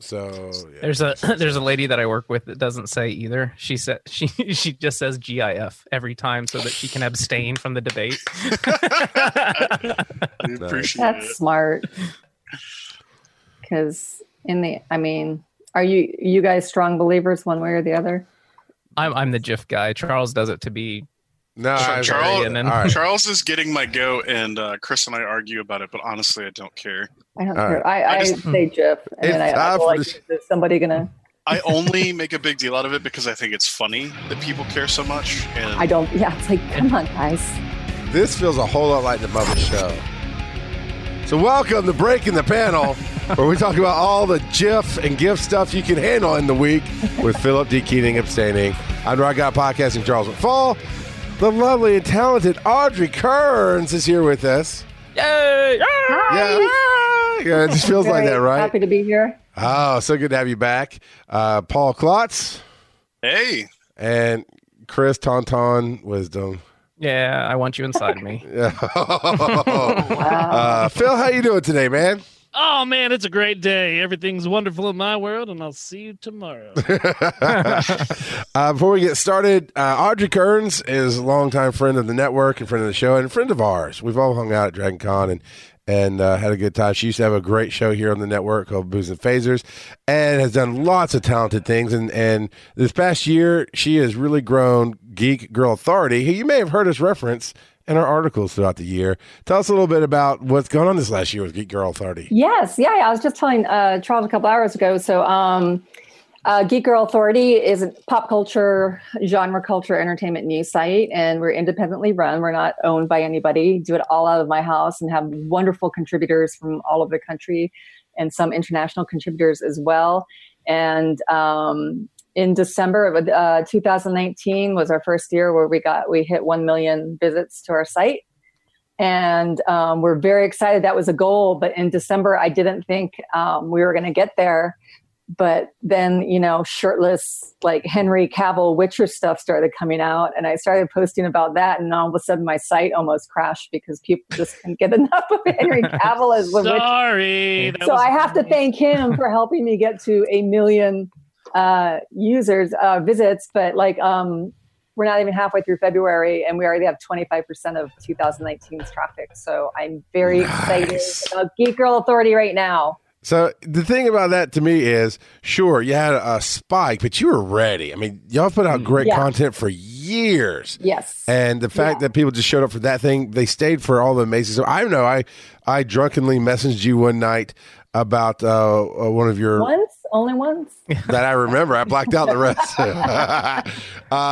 So yeah. There's a lady that I work with that doesn't say either. She said she just says GIF every time so that she can abstain from the debate. That's smart. Because are you guys strong believers one way or the other? I'm the GIF guy. Charles does it to be. No, Charles is getting my go, and Chris and I argue about it, but honestly, I don't care. I don't care. I just say GIF, and then I feel like is somebody gonna. I only make a big deal out of it because I think it's funny that people care so much. And I don't. Yeah, it's like, come on, guys. This feels a whole lot like the Mother Show. So welcome to Breaking the Panel, where we talk about all the GIF and GIF stuff you can handle in the week with Philip D. Keating abstaining. I'm Rod Guy Podcasting, Charles McFall. The lovely and talented Audrey Kearns is here with us. Yay! Hi. Yeah, it just feels like that, right? Happy to be here. Oh, so good to have you back. Paul Klotz. Hey. And Chris Tauntaun Wisdom. Yeah, I want you inside me. Phil, how you doing today, man? Oh, man, it's a great day. Everything's wonderful in my world, and I'll see you tomorrow. Before we get started, Audrey Kearns is a longtime friend of the network and friend of the show and a friend of ours. We've all hung out at Dragon Con and had a good time. She used to have a great show here on the network called Booze and Phasers and has done lots of talented things. And this past year, she has really grown Geek Girl Authority, who you may have heard us reference in our articles throughout the year. Tell us a little bit about what's going on this last year with Geek Girl Authority. Yes. Yeah. I was just telling Charles a couple hours ago. So Geek Girl Authority is a pop culture, genre culture, entertainment news site, and we're independently run. We're not owned by anybody. Do it all out of my house and have wonderful contributors from all over the country and some international contributors as well. And in December of 2019 was our first year where we hit 1 million visits to our site. And we're very excited. That was a goal. But in December, I didn't think we were going to get there. But then, shirtless, like Henry Cavill Witcher stuff started coming out. And I started posting about that. And all of a sudden, my site almost crashed because people just couldn't get enough of Henry Cavill as the Witcher. Sorry. So I have to thank him for helping me get to 1 million users, visits. But we're not even halfway through February, and we already have 25% of 2019's traffic. So I'm very excited about Geek Girl Authority right now. So the thing about that to me is, sure, you had a spike, but you were ready. I mean, y'all put out great content for years. Yes. And the fact that people just showed up for that thing, they stayed for all the amazing stuff. I know I drunkenly messaged you one night about one of your... Once? Only ones? That I remember. I blacked out the rest. But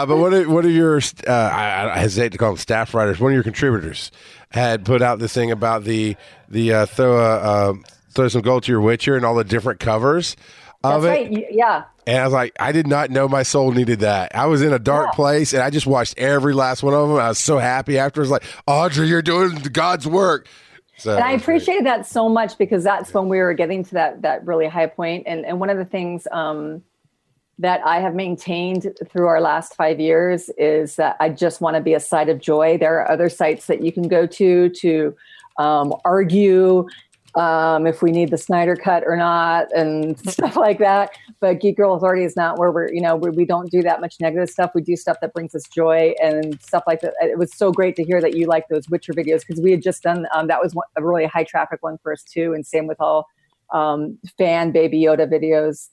one of your, I hesitate to call them staff writers, one of your contributors had put out this thing about throw some gold to your Witcher and all the different covers of it. Right. Yeah. And I was like, I did not know my soul needed that. I was in a dark place, and I just watched every last one of them. I was so happy afterwards, like, Audrey, you're doing God's work. So, and I appreciate that so much because that's when we were getting to that really high point. And one of the things that I have maintained through our last 5 years is that I just want to be a site of joy. There are other sites that you can go to argue if we need the Snyder Cut or not and stuff like that. But Geek Girl Authority is not where we don't do that much negative stuff. We do stuff that brings us joy and stuff like that. It was so great to hear that you like those Witcher videos because we had just done, that was a really high traffic one for us too. And same with all fan Baby Yoda videos,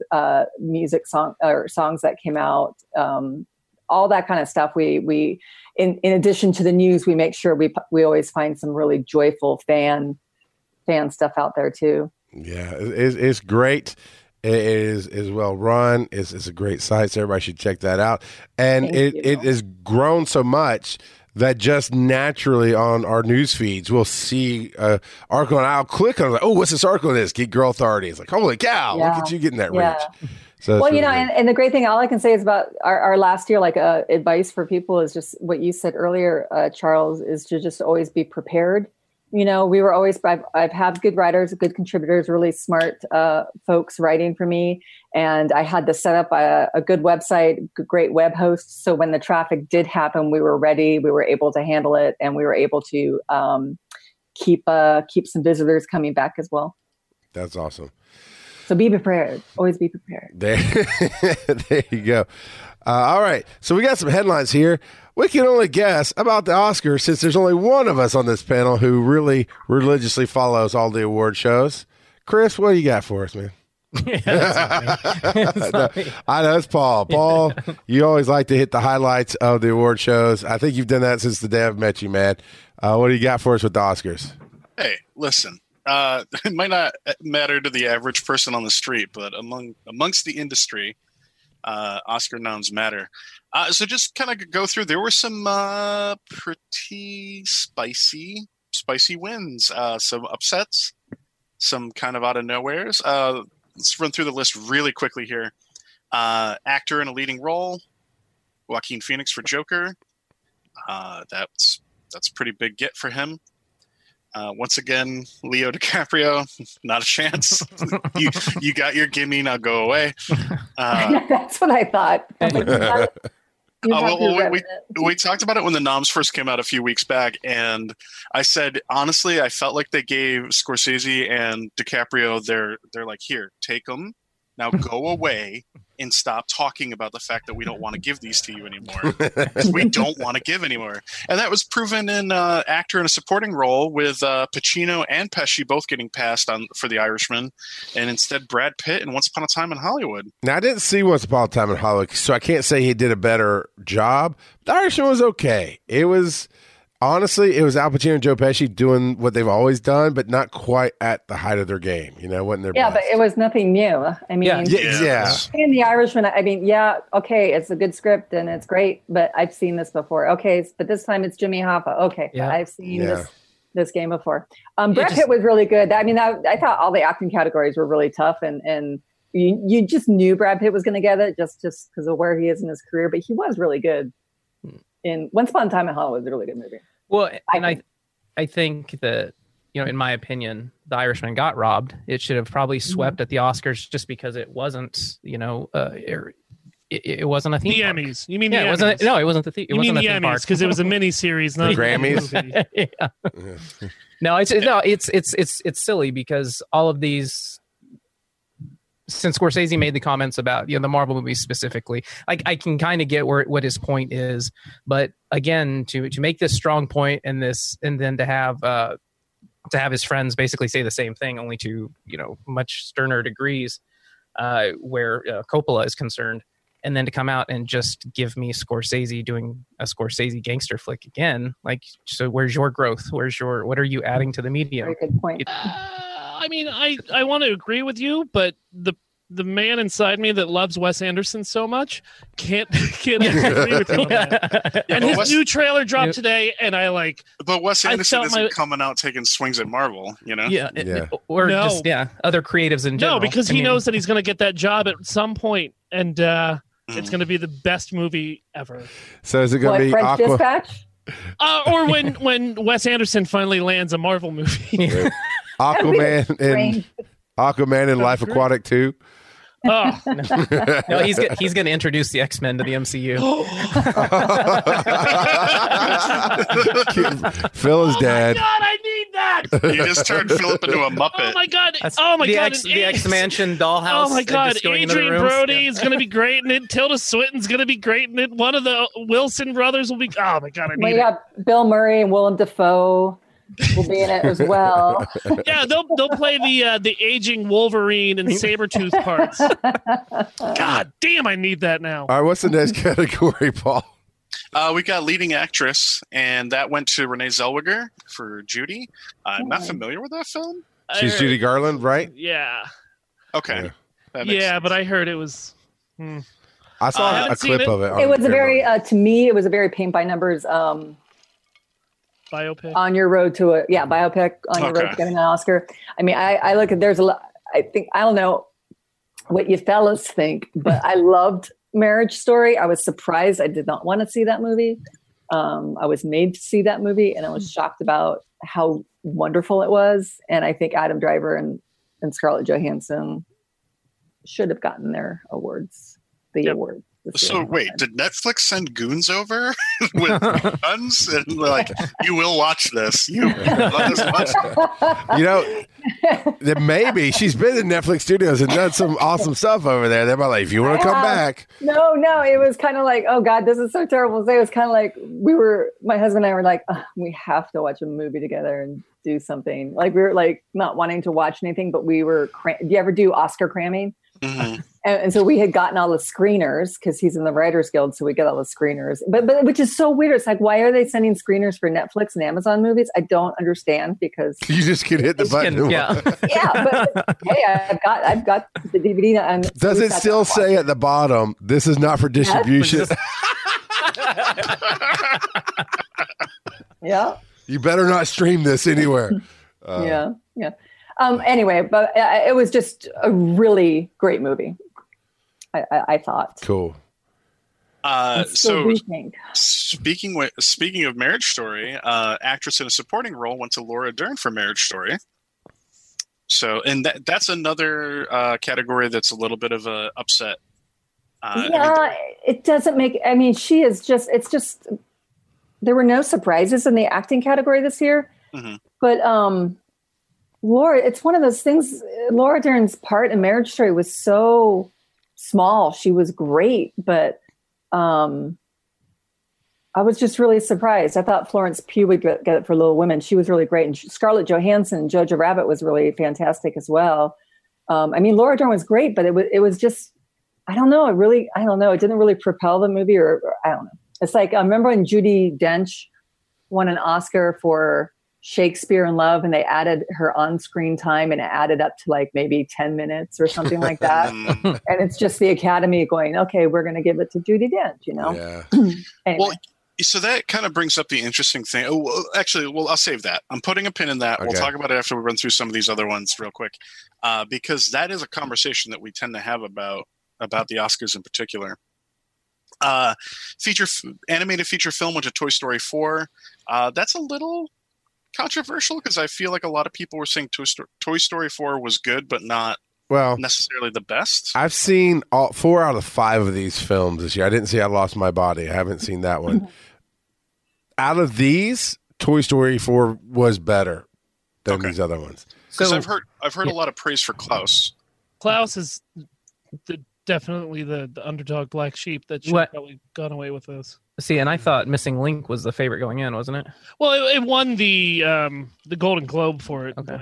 music song or songs that came out, all that kind of stuff. We in addition to the news, we make sure we always find some really joyful fan stuff out there too. Yeah, it's great. It is well run. It's a great site, so everybody should check that out. And it has grown so much that just naturally on our news feeds we'll see an article, and I'll click on it, like, oh, what's this article? This Geek Girl Authority. It's like, holy cow! Yeah. Look at you getting that reach. So well, really and the great thing, all I can say is about our last year, like advice for people is just what you said earlier, Charles, is to just always be prepared. We were always, I've had good writers, good contributors, really smart folks writing for me. And I had to set up a good website, great web host. So when the traffic did happen, we were ready, we were able to handle it, and we were able to keep some visitors coming back as well. That's awesome. So be prepared. Always be prepared. There you go. All right. So we got some headlines here. We can only guess about the Oscars since there's only one of us on this panel who really religiously follows all the award shows. Chris, what do you got for us, man? Yeah, no, I know it's Paul. Paul, you always like to hit the highlights of the award shows. I think you've done that since the day I've met you, man. What do you got for us with the Oscars? Hey, listen. It might not matter to the average person on the street, but amongst the industry, Oscar noms matter. So just kind of go through. There were some pretty spicy wins, some upsets, some kind of out of nowheres. Let's run through the list really quickly here. Actor in a leading role, Joaquin Phoenix for Joker. That's a pretty big get for him. Once again, Leo DiCaprio, not a chance. you got your gimme, now go away. That's what I thought. We talked about it when the noms first came out a few weeks back, and I said, honestly, I felt like they gave Scorsese and DiCaprio they're like, here, take them, now go away, and stop talking about the fact that we don't want to give these to you anymore. We don't want to give anymore. And that was proven in actor in a supporting role with Pacino and Pesci both getting passed on for The Irishman, and instead Brad Pitt in Once Upon a Time in Hollywood. Now, I didn't see Once Upon a Time in Hollywood, so I can't say he did a better job. The Irishman was okay. It was, honestly, it was Al Pacino and Joe Pesci doing what they've always done, but not quite at the height of their game. You know, wasn't their best. But it was nothing new. I mean, yeah. And The Irishman, I mean, yeah, okay, it's a good script and it's great, but I've seen this before. Okay, but this time it's Jimmy Hoffa. Okay, yeah. I've seen this game before. Brad Pitt was really good. I mean, I thought all the acting categories were really tough, and you just knew Brad Pitt was going to get it just because of where he is in his career, but he was really good. In Once Upon a Time in Hollywood was a really good movie. Well, and I think that, you know, in my opinion, The Irishman got robbed. It should have probably swept at the Oscars just because it wasn't, you know, it wasn't a theme park. The Emmys. You mean the Emmys? It wasn't the theme park. You mean the Emmys because it was a miniseries, not the Grammys. Yeah. No, it's silly because all of these, since Scorsese made the comments about, you know, the Marvel movies specifically, I can kind of get what his point is, but again, to make this strong point and then to have his friends basically say the same thing, only to, you know, much sterner degrees, where Coppola is concerned, and then to come out and just give me Scorsese doing a Scorsese gangster flick again, like, so where's your growth? What are you adding to the medium? Very good point. I mean, I want to agree with you, but the man inside me that loves Wes Anderson so much can't agree with him on that. Yeah, and his new trailer dropped today, and I like. But Wes Anderson isn't coming out taking swings at Marvel, you know? Yeah. Or other creatives in general. No, because he knows that he's going to get that job at some point, and it's going to be the best movie ever. So is it going to be French Dispatch? Or when Wes Anderson finally lands a Marvel movie. Aquaman and Life Aquatic 2. Oh. No, he's going to introduce the X-Men to the MCU. Phil is dead. Oh my God, I need that. You just turned Philip into a Muppet. Oh my God. The X-Mansion dollhouse. Oh my God. Adrian Brody is going to be great in it. Tilda Swinton's going to be great in it. One of the Wilson brothers will be. Oh my God, I need it. Bill Murray and Willem Dafoe will be in it as well. Yeah, they'll play the aging Wolverine and Sabretooth parts. God damn, I need that now. All right, what's the next category, Paul? We got leading actress, and that went to Renee Zellweger for Judy. I'm not familiar with that film. She's Judy Garland, right? Yeah. Okay. Yeah, but I heard it was. I saw a clip of it. It was a very, to me, it was a very paint by numbers. Biopic on your road to a biopic on your road to getting an Oscar. I mean, I look at there's a lot. I think I don't know what you fellas think, but I loved Marriage Story. I was surprised. I did not want to see that movie. I was made to see that movie, and I was shocked about how wonderful it was. And I think Adam Driver and Scarlett Johansson should have gotten their awards. Awards. So wait, did Netflix send goons over with guns and like, you will watch this? You know, That maybe she's been in Netflix Studios and done some awesome stuff over there. They're like, if you want to come back. No, it was kind of like, oh God, this is so terrible. It was kind of like my husband and I were like, we have to watch a movie together and do something. Like we were like not wanting to watch anything, but we were. Do you ever do Oscar cramming? Mm-hmm. And so we had gotten all the screeners because he's in the Writers Guild, so we get all the screeners. But which is so weird. It's like, why are they sending screeners for Netflix and Amazon movies? I don't understand, because you just can hit the button. Yeah, but hey, I've got the DVD. Does it still say at the bottom, "This is not for distribution"? Yeah. You better not stream this anywhere. Yeah. Anyway, but it was just a really great movie, I thought. Cool. Speaking of Marriage Story, actress in a supporting role went to Laura Dern for Marriage Story. So, and that's another category that's a little bit of a upset. It doesn't make. I mean, she is just. It's just. There were no surprises in the acting category this year, mm-hmm. but. Laura, it's one of those things. Laura Dern's part in Marriage Story was so small. She was great, but I was just really surprised. I thought Florence Pugh would get it for Little Women. She was really great. And Scarlett Johansson, Jojo Rabbit, was really fantastic as well. I mean, Laura Dern was great, but it was just, I don't know. It didn't really propel the movie, or I don't know. It's like, I remember when Judi Dench won an Oscar for Shakespeare in Love, and they added her on-screen time and it added up to like maybe 10 minutes or something like that. And it's just the Academy going, okay, we're going to give it to Judi Dench, you know? Yeah. Anyway. Well, so that kind of brings up the interesting thing. Oh, well, actually, I'll save that. I'm putting a pin in that. Okay. We'll talk about it after we run through some of these other ones real quick, because that is a conversation that we tend to have about the Oscars in particular. Animated feature film went to Toy Story 4. That's a little controversial, because I feel like a lot of people were saying Toy Story 4 was good, but not necessarily the best. I've seen 4 out of 5 of these films this year. I didn't see I Lost My Body. I haven't seen that one. Out of these, Toy Story 4 was better than these other ones. Because so, I've heard a lot of praise for Klaus. Klaus is definitely the underdog black sheep that should have probably gone away with this. See, and I thought Missing Link was the favorite going in, wasn't it? Well, it won the Golden Globe for it. Okay.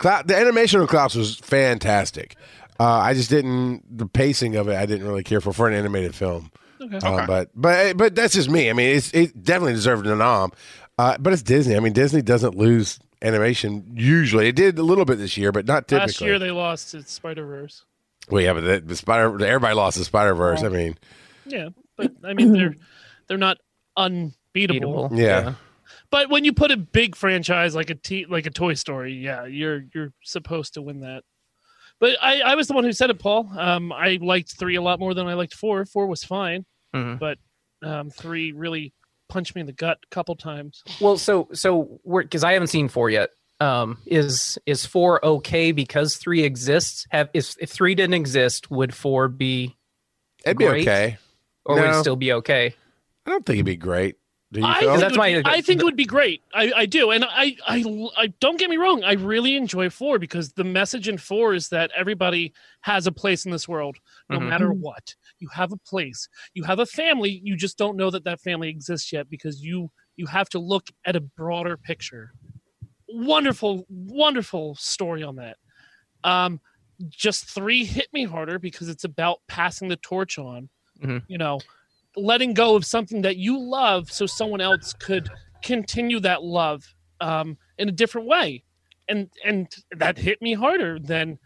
The animation of Klaus was fantastic. I just didn't, the pacing of it, I didn't really care for an animated film. Okay. But that's just me. I mean, it definitely deserved a nom. But it's Disney. I mean, Disney doesn't lose animation usually. It did a little bit this year, but not typically. Last year they lost to Spider Verse. Well, yeah, but everybody lost to Spider Verse. Oh. I mean, yeah. But I mean, they're not unbeatable. Yeah. But when you put a big franchise like a Toy Story, yeah, you're supposed to win that. But I was the one who said it, Paul. I liked 3 a lot more than I liked 4. 4 was fine, but 3 really punched me in the gut a couple times. Well, so because I haven't seen 4 yet. Is 4 okay because 3 exists? If 3 didn't exist, would 4 be? It'd be okay. Or would it still be okay? I don't think it'd be great. Do you feel? I think it would be great. I do. And I don't get me wrong. I really enjoy 4 because the message in 4 is that everybody has a place in this world, no matter what. You have a place. You have a family. You just don't know that family exists yet because you have to look at a broader picture. Wonderful, wonderful story on that. Just 3 hit me harder because it's about passing the torch on. You know, letting go of something that you love so someone else could continue that love in a different way. And that hit me harder than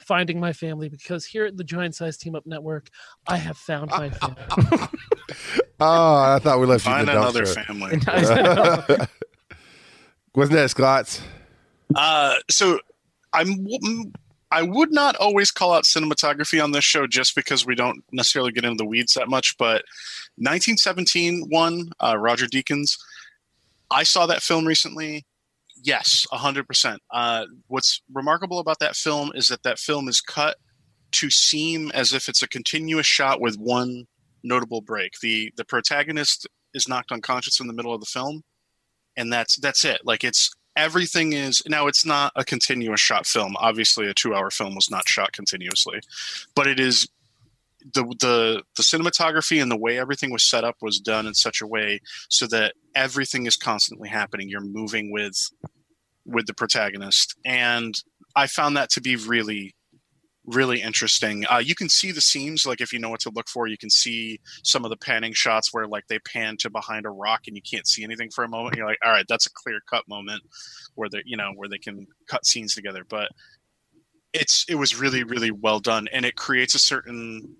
finding my family, because here at the Giant Size Team Up Network, I have found my family. I thought we left you find another family. Wasn't that Scott's? So I would not always call out cinematography on this show just because we don't necessarily get into the weeds that much, but 1917 won, Roger Deakins. I saw that film recently. Yes, 100%. What's remarkable about that film is that film is cut to seem as if it's a continuous shot with one notable break. The protagonist is knocked unconscious in the middle of the film, and that's it. Like, it's everything is now. It's not a continuous shot film. Obviously, a 2-hour film was not shot continuously, but it is the cinematography and the way everything was set up was done in such a way so that everything is constantly happening. You're moving with the protagonist, and I found that to be really, really interesting. You can see the seams, like if you know what to look for, you can see some of the panning shots where like they pan to behind a rock and you can't see anything for a moment. You're like, all right, that's a clear cut moment where they, you know, where they can cut scenes together. But it was really, really well done, and it creates a certain,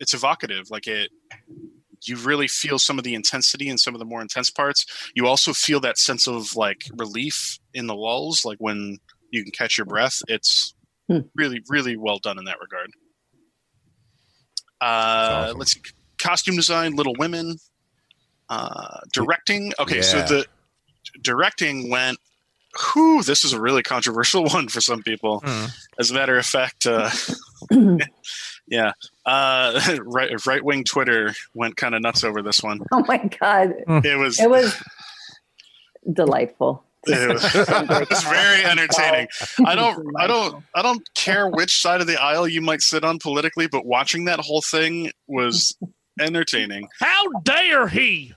it's evocative. Like you really feel some of the intensity in some of the more intense parts. You also feel that sense of like relief in the lulls, like when you can catch your breath. It's really, really well done in that regard. Awesome. Let's see. Costume design, Little Women. Directing. Okay, yeah. So the directing went, whew, this is a really controversial one for some people. As a matter of fact, yeah. Right-wing Twitter went kind of nuts over this one. Oh my God. It was delightful. It's very entertaining. I don't care which side of the aisle you might sit on politically, but watching that whole thing was entertaining. How dare he,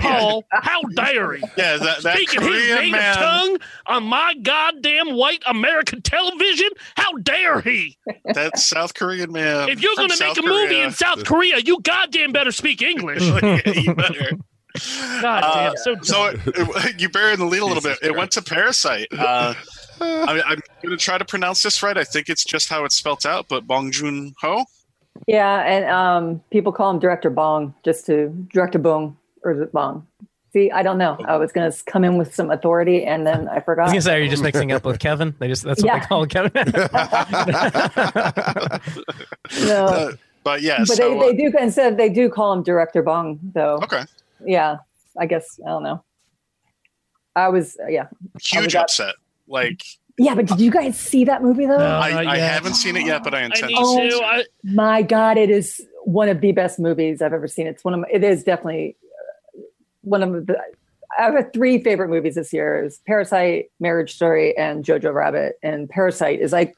Paul? How dare he? Yeah, that speaking Korean his native tongue on my goddamn white American television. How dare he? That South Korean man. If you're going to make a movie in South Korea, you goddamn better speak English. You better. God damn, so you bury in the lead a little bit. It went to Parasite. I'm going to try to pronounce this right. I think it's just how it's spelt out, but Bong Joon-ho. Yeah, and people call him Director Bong, Director Bong, or is it Bong? See, I don't know. I was going to come in with some authority, and then I forgot. I was going to say, are you just mixing up with Kevin? That's what they call Kevin. No. But yeah. But so, they do call him Director Bong, though. Okay. Yeah, I guess I don't know. I was upset. Like, yeah, but did you guys see that movie though? No, I haven't seen it yet, but I intend to. My God, it is one of the best movies I've ever seen. It is definitely one of the. I have three favorite movies this year: is Parasite, Marriage Story, and Jojo Rabbit. And Parasite is like.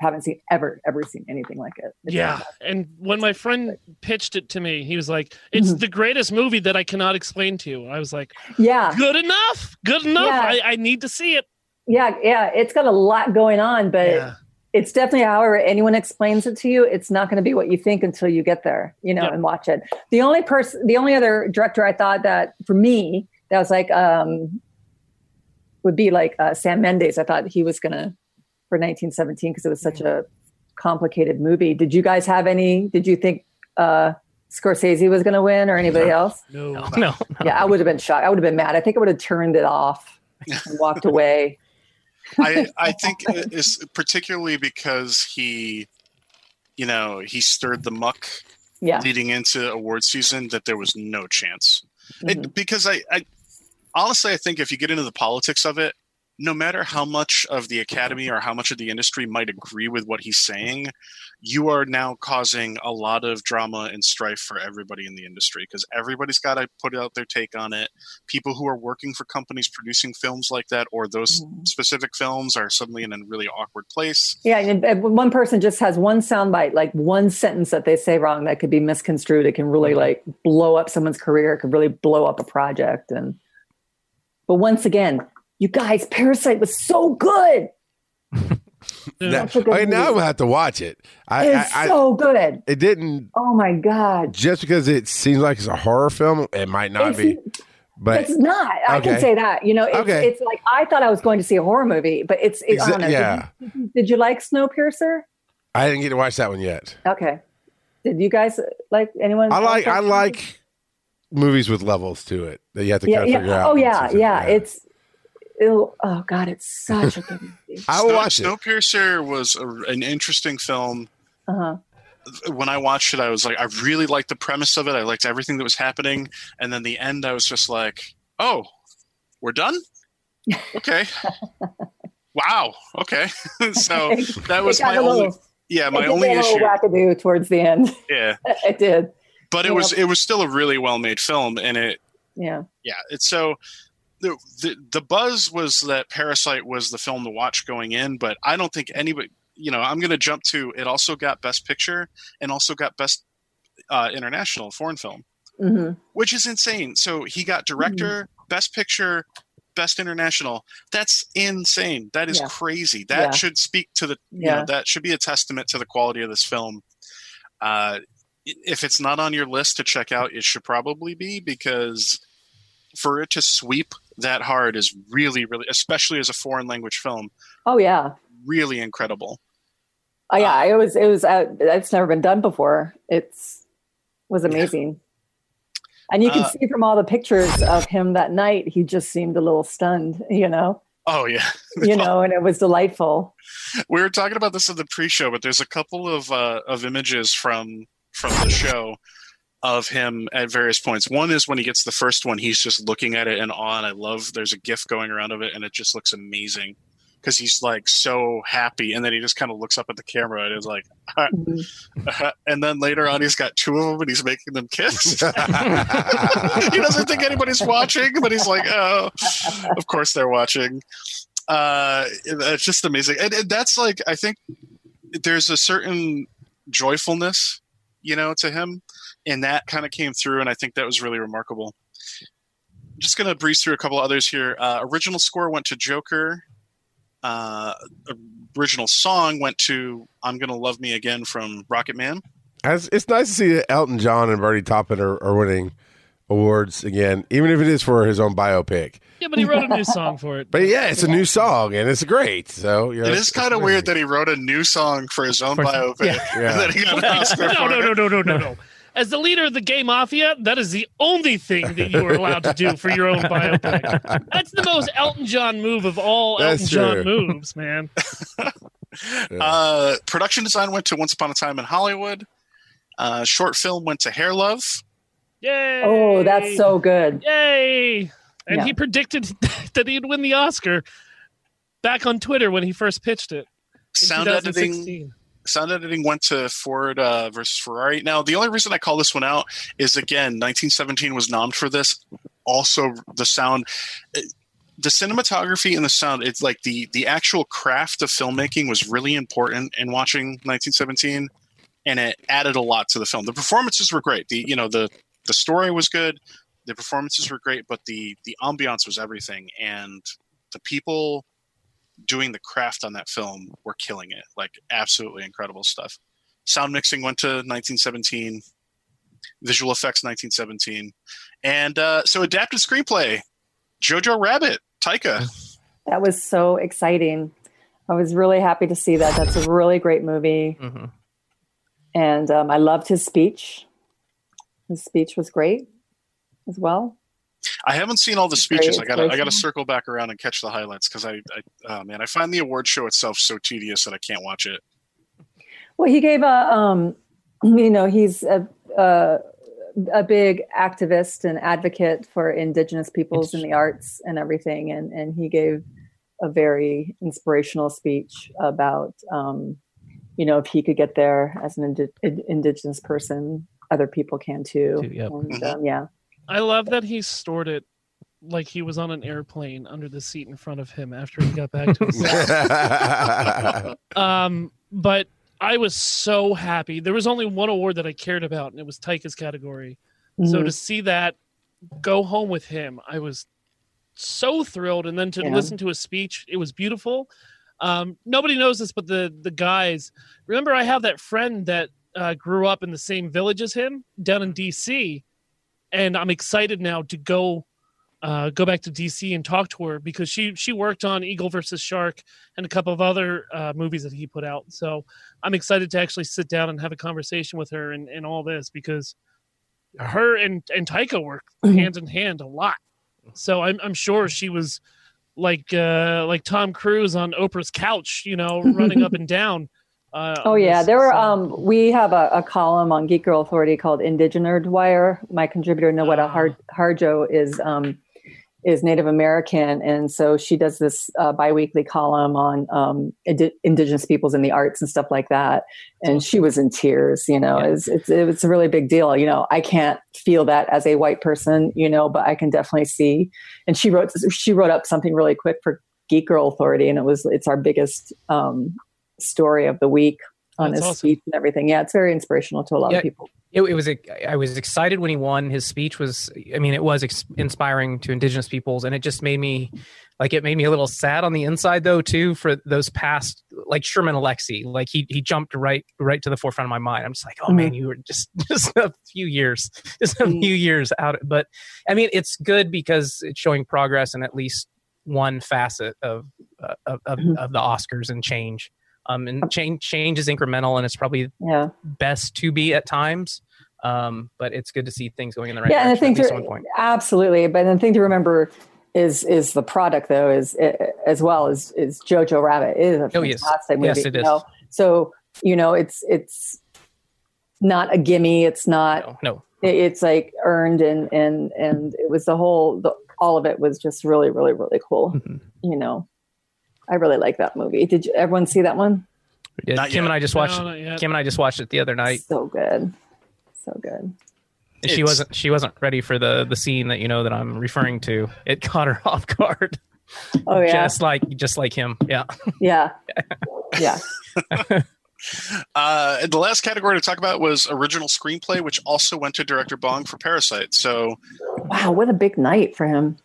Haven't seen ever seen anything like it. And when my friend pitched it to me, he was like, it's the greatest movie that I cannot explain to you. I was like, good enough. Yeah. I need to see it. Yeah. It's got a lot going on, but it's definitely, however anyone explains it to you, it's not going to be what you think until you get there, and watch it. The only other director I thought that for me, that was like, would be like Sam Mendes. I thought he was going to, for 1917, because it was such a complicated movie. Did you guys have any? Did you think Scorsese was going to win, or anybody else? No. Yeah, I would have been shocked. I would have been mad. I think I would have turned it off and walked away. I think it's particularly because he stirred the muck leading into award season that there was no chance. Because I honestly, I think if you get into the politics of it, no matter how much of the Academy or how much of the industry might agree with what he's saying, you are now causing a lot of drama and strife for everybody in the industry, because everybody's got to put out their take on it. People who are working for companies producing films like that, or those specific films, are suddenly in a really awkward place. Yeah, and one person just has one soundbite, like one sentence that they say wrong that could be misconstrued. It can really like blow up someone's career. It could really blow up a project. But once again, you guys, Parasite was so good. Now we'll have to watch it. It's so good. It didn't. Oh my God. Just because it seems like it's a horror film, it might not be. But it's not. Okay. I can say that. It's like I thought I was going to see a horror movie, but it's I don't know. Yeah. Did you like Snowpiercer? I didn't get to watch that one yet. Okay. Did you guys like anyone? I like movies with levels to it that you have to kind of figure out. Oh yeah, yeah. Oh God, it's such a good movie. I will watch it. Snowpiercer was an interesting film. When I watched it, I was like, I really liked the premise of it. I liked everything that was happening. And then the end, I was just like, oh, we're done? Okay. Wow. Okay. So that was my only issue. Wackadoo towards the end. Yeah. It did. But it was still a really well-made film. And it, it's so... the buzz was that Parasite was the film to watch going in, but I don't think anybody, you know, I'm going to jump to, it also got Best Picture and also got Best International Foreign Film, which is insane. So he got Director, Best Picture, Best International. That's insane. That is crazy. That should speak to the, you know, that should be a testament to the quality of this film. If it's not on your list to check out, it should probably be, because for it to sweep that hard is really, really, especially as a foreign language film. Oh yeah. Really incredible. Oh yeah. It's never been done before. It was amazing. And you can see from all the pictures of him that night, he just seemed a little stunned, you know? Oh yeah. You know, and it was delightful. We were talking about this in the pre-show, but there's a couple of images from the show of him at various points. One is when he gets the first one, he's just looking at it in awe. And I love, there's a GIF going around of it, and it just looks amazing because he's like so happy, and then he just kind of looks up at the camera and is like, ah. And then later on, he's got two of them and he's making them kiss. He doesn't think anybody's watching, but he's like, oh, of course they're watching. It's just amazing, and that's like, I think there's a certain joyfulness, you know, to him. And that kind of came through, and I think that was really remarkable. I'm just going to breeze through a couple others here. Original score went to Joker. Original song went to I'm Gonna Love Me Again from Rocketman. It's nice to see that Elton John and Bertie Taupin are winning awards again, even if it is for his own biopic. Yeah, but he wrote a new song for it. But yeah, it's a new song, and it's great. So you know, it is kind of weird that he wrote a new song for his own biopic. Yeah. And then he got an Oscar for it. No. As the leader of the gay mafia, that is the only thing that you are allowed to do for your own biopic. That's the most Elton John move of all Elton John moves, man. Production design went to Once Upon a Time in Hollywood. Short film went to Hair Love. Yay! Oh, that's so good. Yay! And he predicted that he'd win the Oscar back on Twitter when he first pitched it. Sound editing went to Ford versus Ferrari. Now, the only reason I call this one out is, again, 1917 was nommed for this. Also, the sound, the cinematography and the sound, it's like the actual craft of filmmaking was really important in watching 1917, and it added a lot to the film. The performances were great. The story was good. The performances were great, but the ambiance was everything. And the people doing the craft on that film were killing it. Like, absolutely incredible stuff. Sound mixing went to 1917, visual effects 1917, and so adapted screenplay, Jojo Rabbit, Taika. That was so exciting. I was really happy to see that. That's a really great movie. And I loved his speech. His speech was great as well. I haven't seen all the speeches. I gotta circle back around and catch the highlights, because I find the award show itself so tedious that I can't watch it. Well, he gave he's a big activist and advocate for indigenous peoples in the arts and everything, and he gave a very inspirational speech about if he could get there as an indigenous person, other people can too. Yep. And, I love that he stored it like he was on an airplane under the seat in front of him after he got back to his but I was so happy. There was only one award that I cared about, and it was Taika's category. So to see that go home with him, I was so thrilled. And then to listen to his speech, it was beautiful. Nobody knows this, but the guys, remember I have that friend that grew up in the same village as him down in DC. And I'm excited now to go back to DC and talk to her, because she worked on Eagle versus Shark and a couple of other movies that he put out. So I'm excited to actually sit down and have a conversation with her and all this, because her and Taika work hand in hand a lot. So I'm sure she was like Tom Cruise on Oprah's couch, you know, running up and down. We have a column on Geek Girl Authority called Indigenerd Wire. My contributor Noetta Harjo is is Native American. And so she does this biweekly column on indigenous peoples in the arts and stuff like that. And she was in tears, you know, it's a really big deal. You know, I can't feel that as a white person, you know, but I can definitely see. And she wrote up something really quick for Geek Girl Authority. And it's our biggest story of the week on his speech and everything. Yeah. It's very inspirational to a lot of people. I was excited when he won. His speech was, I mean, it was inspiring to indigenous peoples. And it just made me a little sad on the inside though, too, for those past, like Sherman Alexie, like he jumped right to the forefront of my mind. I'm just like, oh man, you were just a few years out. But I mean, it's good because it's showing progress in at least one facet of the Oscars and change. And change is incremental, and it's probably best to be at times. But it's good to see things going in the right direction. Yeah, and absolutely. But the thing to remember is the product, though, is Jojo Rabbit. It is a fantastic movie. Yes, it is. Know? So you know, it's not a gimme. It's not. No. It's like earned, and it was all of it was just really, really, really cool. Mm-hmm. You know. I really like that movie. Did everyone see that one? We did. Kim and I just watched it the other night. So good, so good. And she wasn't ready for the scene that I'm referring to. It caught her off guard. Oh yeah, just like him. Yeah, yeah. The last category to talk about was original screenplay, which also went to director Bong for Parasite. So, wow, what a big night for him!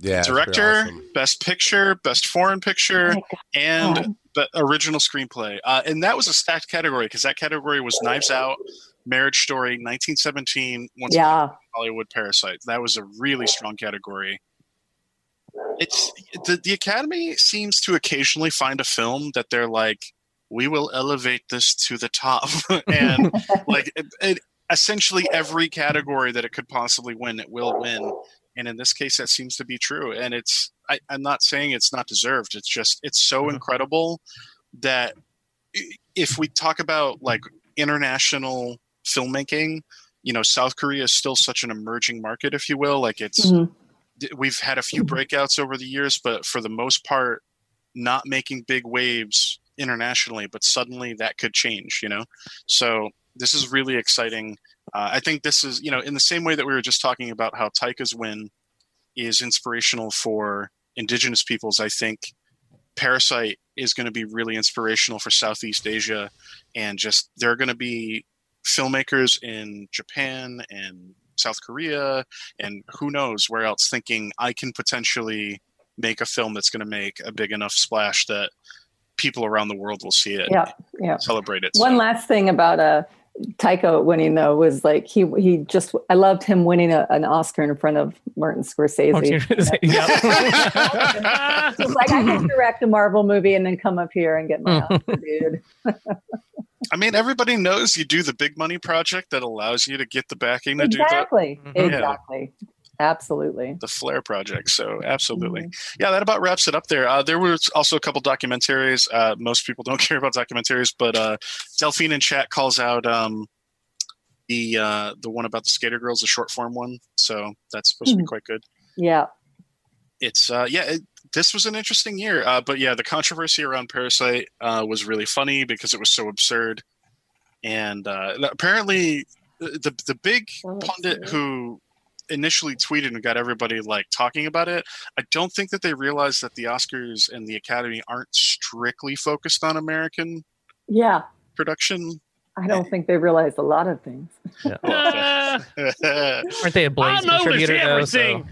Yeah, director, awesome. Best picture, best foreign picture, and original screenplay. And that was a stacked category because that category was Knives Out, Marriage Story, 1917, Once Upon a Time in Hollywood, Parasite. That was a really strong category. It's the Academy seems to occasionally find a film that they're like, we will elevate this to the top. And like essentially every category that it could possibly win, it will win. And in this case, that seems to be true. And it's, I'm not saying it's not deserved. It's just, it's so incredible that if we talk about like international filmmaking, you know, South Korea is still such an emerging market, if you will. Like we've had a few breakouts over the years, but for the most part, not making big waves internationally, but suddenly that could change, you know? So this is really exciting. I think this is, you know, in the same way that we were just talking about how Taika's win is inspirational for indigenous peoples, I think Parasite is going to be really inspirational for Southeast Asia. And just, there are going to be filmmakers in Japan and South Korea and who knows where else thinking I can potentially make a film that's going to make a big enough splash that people around the world will see it. Yeah. Celebrate it. One last thing about Taika winning though was like I loved him winning an Oscar in front of Martin Scorsese. Just like I can direct a Marvel movie and then come up here and get my Oscar, dude. I mean, everybody knows you do the big money project that allows you to get the backing to do that. Exactly. Yeah. Absolutely. The Flair Project. So absolutely. Mm-hmm. Yeah, that about wraps it up there. There were also a couple documentaries. Most people don't care about documentaries, but Delphine in chat calls out the one about the skater girls, the short form one. So that's supposed to be quite good. Yeah. It's this was an interesting year. But yeah, the controversy around Parasite was really funny because it was so absurd. And apparently the big pundit who initially tweeted and got everybody like talking about it, I don't think that they realized that the Oscars and the Academy aren't strictly focused on American production. I don't think they realized a lot of things. Aren't they a Blaze contributor?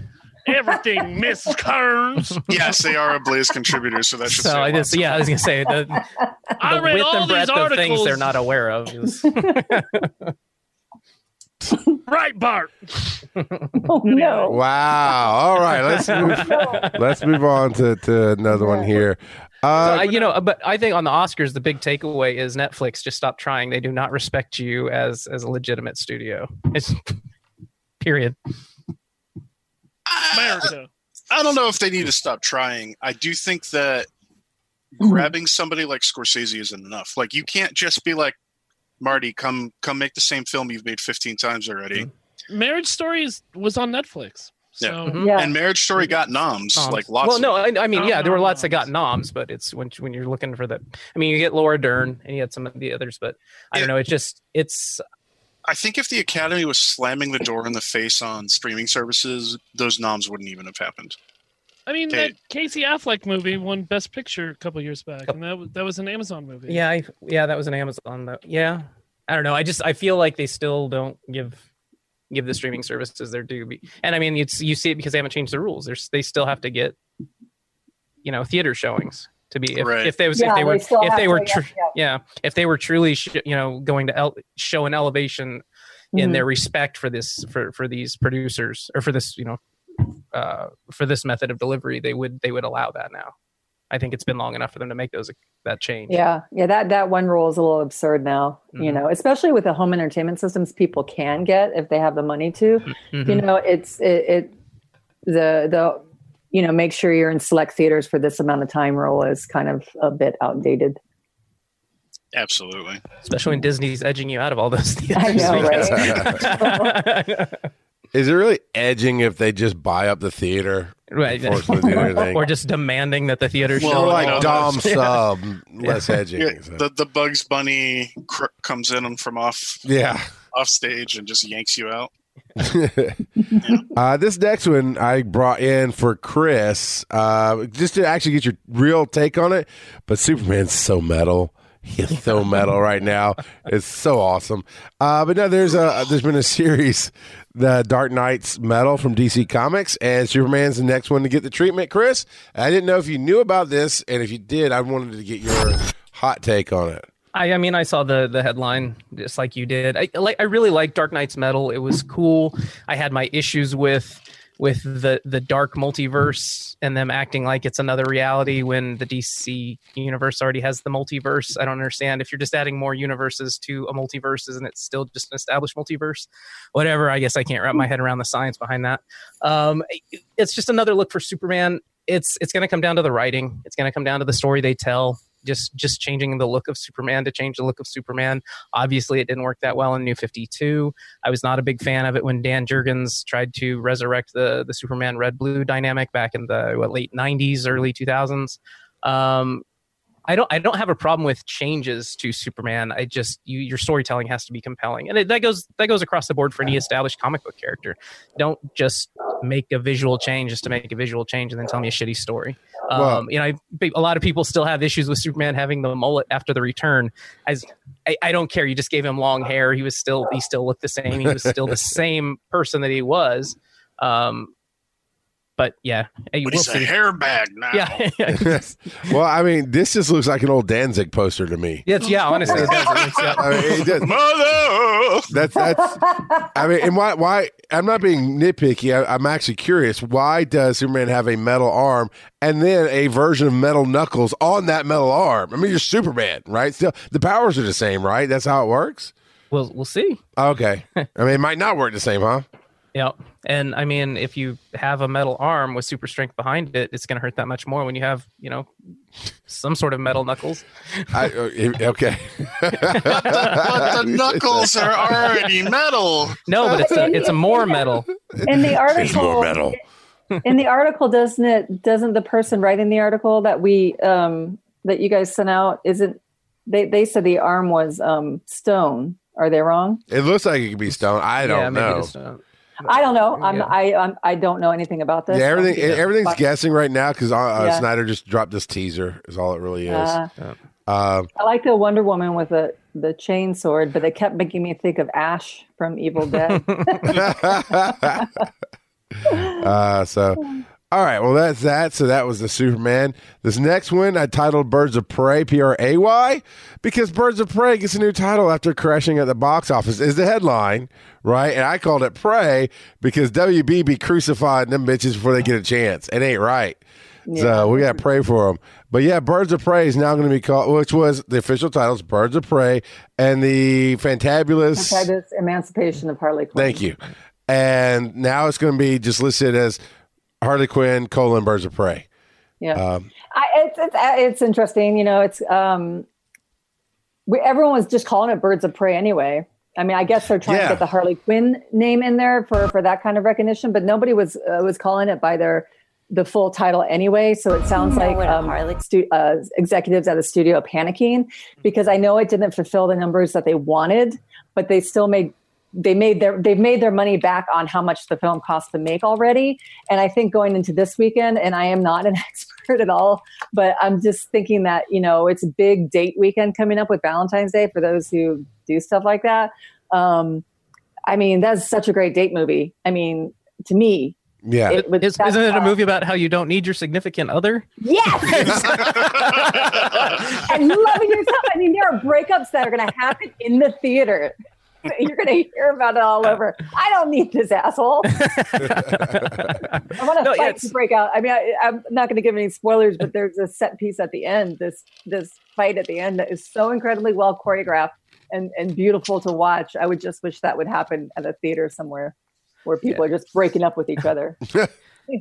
Everything, Miss Kearns. Yes, they are a Blaze contributor, so that should say a lot. I was going to say, the width and breadth of things they're not aware of is... Right, Bart. Oh no! Wow. All right, let's move on to another one here. But I think on the Oscars, the big takeaway is Netflix just stopped trying. They do not respect you as a legitimate studio. It's period. America. I don't know if they need to stop trying. I do think that grabbing somebody like Scorsese isn't enough. Like you can't just be like, Marty, come make the same film you've made 15 times already. Marriage Story was on Netflix. So, yeah. Mm-hmm. Yeah. And Marriage Story got noms, like lots. Well, no, I mean, yeah, there were lots that got noms, but it's when you're looking for that. I mean, you get Laura Dern and you had some of the others, but I don't know. It's just I think if the Academy was slamming the door in the face on streaming services, those noms wouldn't even have happened. I mean, that Casey Affleck movie won Best Picture a couple years back, and that was an Amazon movie. Yeah, that was an Amazon. Though. Yeah, I don't know. I feel like they still don't give the streaming services their due. And I mean, you see it because they haven't changed the rules. They still have to get, theater showings to be if they were truly going to show an elevation in their respect for this for these producers or for this for this method of delivery, they would allow that now. I think it's been long enough for them to make that change. Yeah. That one rule is a little absurd now, especially with the home entertainment systems people can get if they have the money to. Mm-hmm. It's make sure you're in select theaters for this amount of time rule is kind of a bit outdated. Absolutely, especially when Disney's edging you out of all those theaters. I know, right? Is it really edging if they just buy up the theater, right? The theater or just demanding that the theater show? Well, like dom sub, less edging. Yeah. So. The Bugs Bunny comes in from off stage and just yanks you out. This next one I brought in for Chris, just to actually get your real take on it. But Superman's so metal. He's so metal right now. It's so awesome. But no, there's been a series, the Dark Nights Metal from DC Comics, and Superman's the next one to get the treatment. Chris, I didn't know if you knew about this, and if you did, I wanted to get your hot take on it. I mean, I saw the headline just like you did. I really liked Dark Nights Metal. It was cool. I had my issues with the dark multiverse and them acting like it's another reality when the DC universe already has the multiverse. I don't understand. If you're just adding more universes to a multiverse, isn't it still just an established multiverse? Whatever. I guess I can't wrap my head around the science behind that. It's just another look for Superman. It's going to come down to the writing. It's going to come down to the story they tell. Just changing the look of Superman to change the look of Superman. Obviously, it didn't work that well in New 52. I was not a big fan of it when Dan Jurgens tried to resurrect the Superman red-blue dynamic back in the late 90s, early 2000s. I don't have a problem with changes to Superman. I just your storytelling has to be compelling, and that goes across the board for any established comic book character. Don't just make a visual change just to make a visual change and then tell me a shitty story. A lot of people still have issues with Superman having the mullet after the return. I don't care. You just gave him long hair. He still looked the same. He was still the same person that he was. But yeah, it's a hair bag now. Yeah. Well, I mean, this just looks like an old Danzig poster to me. Yeah, honestly, it does. Mother. That's. I mean, and why? I'm not being nitpicky. I'm actually curious. Why does Superman have a metal arm and then a version of metal knuckles on that metal arm? I mean, you're Superman, right? Still, the powers are the same, right? That's how it works. We'll see. Okay. I mean, it might not work the same, huh? Yeah. And I mean, if you have a metal arm with super strength behind it, it's going to hurt that much more when you have, some sort of metal knuckles. Okay. But the knuckles are already metal. No, but it's a more metal. In the article, it's more metal. In the article, doesn't the person writing the article that we that you guys sent out they said the arm was stone? Are they wrong? It looks like it could be stone. I don't know. Stone. I don't know. I don't know anything about this. Yeah, everything's guessing right now because Snyder just dropped this teaser. Is all it really is. I like the Wonder Woman with the chain sword, but they kept making me think of Ash from Evil Dead. All right. Well, that's that. So that was the Superman. This next one I titled Birds of Prey, P-R-A-Y, because Birds of Prey gets a new title after crashing at the box office is the headline, right? And I called it Prey because WB be crucifying them bitches before they get a chance. It ain't right. Yeah. So we got to pray for them. But yeah, Birds of Prey is now going to be called, which was the official titles, Birds of Prey and the Fantabulous Emancipation of Harley Quinn. Thank you. And now it's going to be just listed as Harley Quinn, Birds of Prey. Yeah, it's interesting. Everyone was just calling it Birds of Prey anyway. I mean, I guess they're trying to get the Harley Quinn name in there for that kind of recognition, but nobody was calling it by the full title anyway. So it sounds like executives at the studio panicking, because I know it didn't fulfill the numbers that they wanted, but they still they've made their money back on how much the film cost to make already. And I think going into this weekend, and I am not an expert at all, but I'm just thinking that, you know, it's a big date weekend coming up with Valentine's Day for those who do stuff like that. I mean, that's such a great date movie. I mean, to me, yeah, isn't it a movie about how you don't need your significant other? Yes, and loving yourself. I mean, there are breakups that are going to happen in the theater. You're going to hear about it all over. I don't need this asshole. I want to fight to break out. I mean, I'm not going to give any spoilers, but there's a set piece at the end. This fight at the end that is so incredibly well choreographed and beautiful to watch. I would just wish that would happen at a theater somewhere, where people are just breaking up with each other. You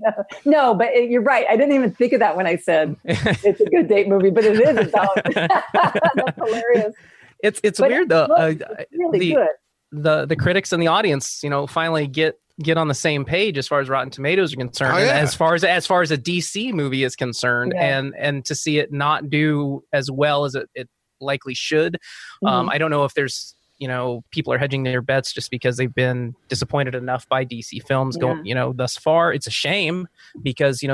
know? No, but you're right. I didn't even think of that when I said it's a good date movie, but it is. That's hilarious. It's weird though. It's really good. The critics and the audience, you know, finally get on the same page as far as Rotten Tomatoes are concerned, as far as a DC movie is concerned, and to see it not do as well as it likely should. Mm-hmm. I don't know if there's, you know, people are hedging their bets just because they've been disappointed enough by DC films going, you know, thus far. It's a shame because, you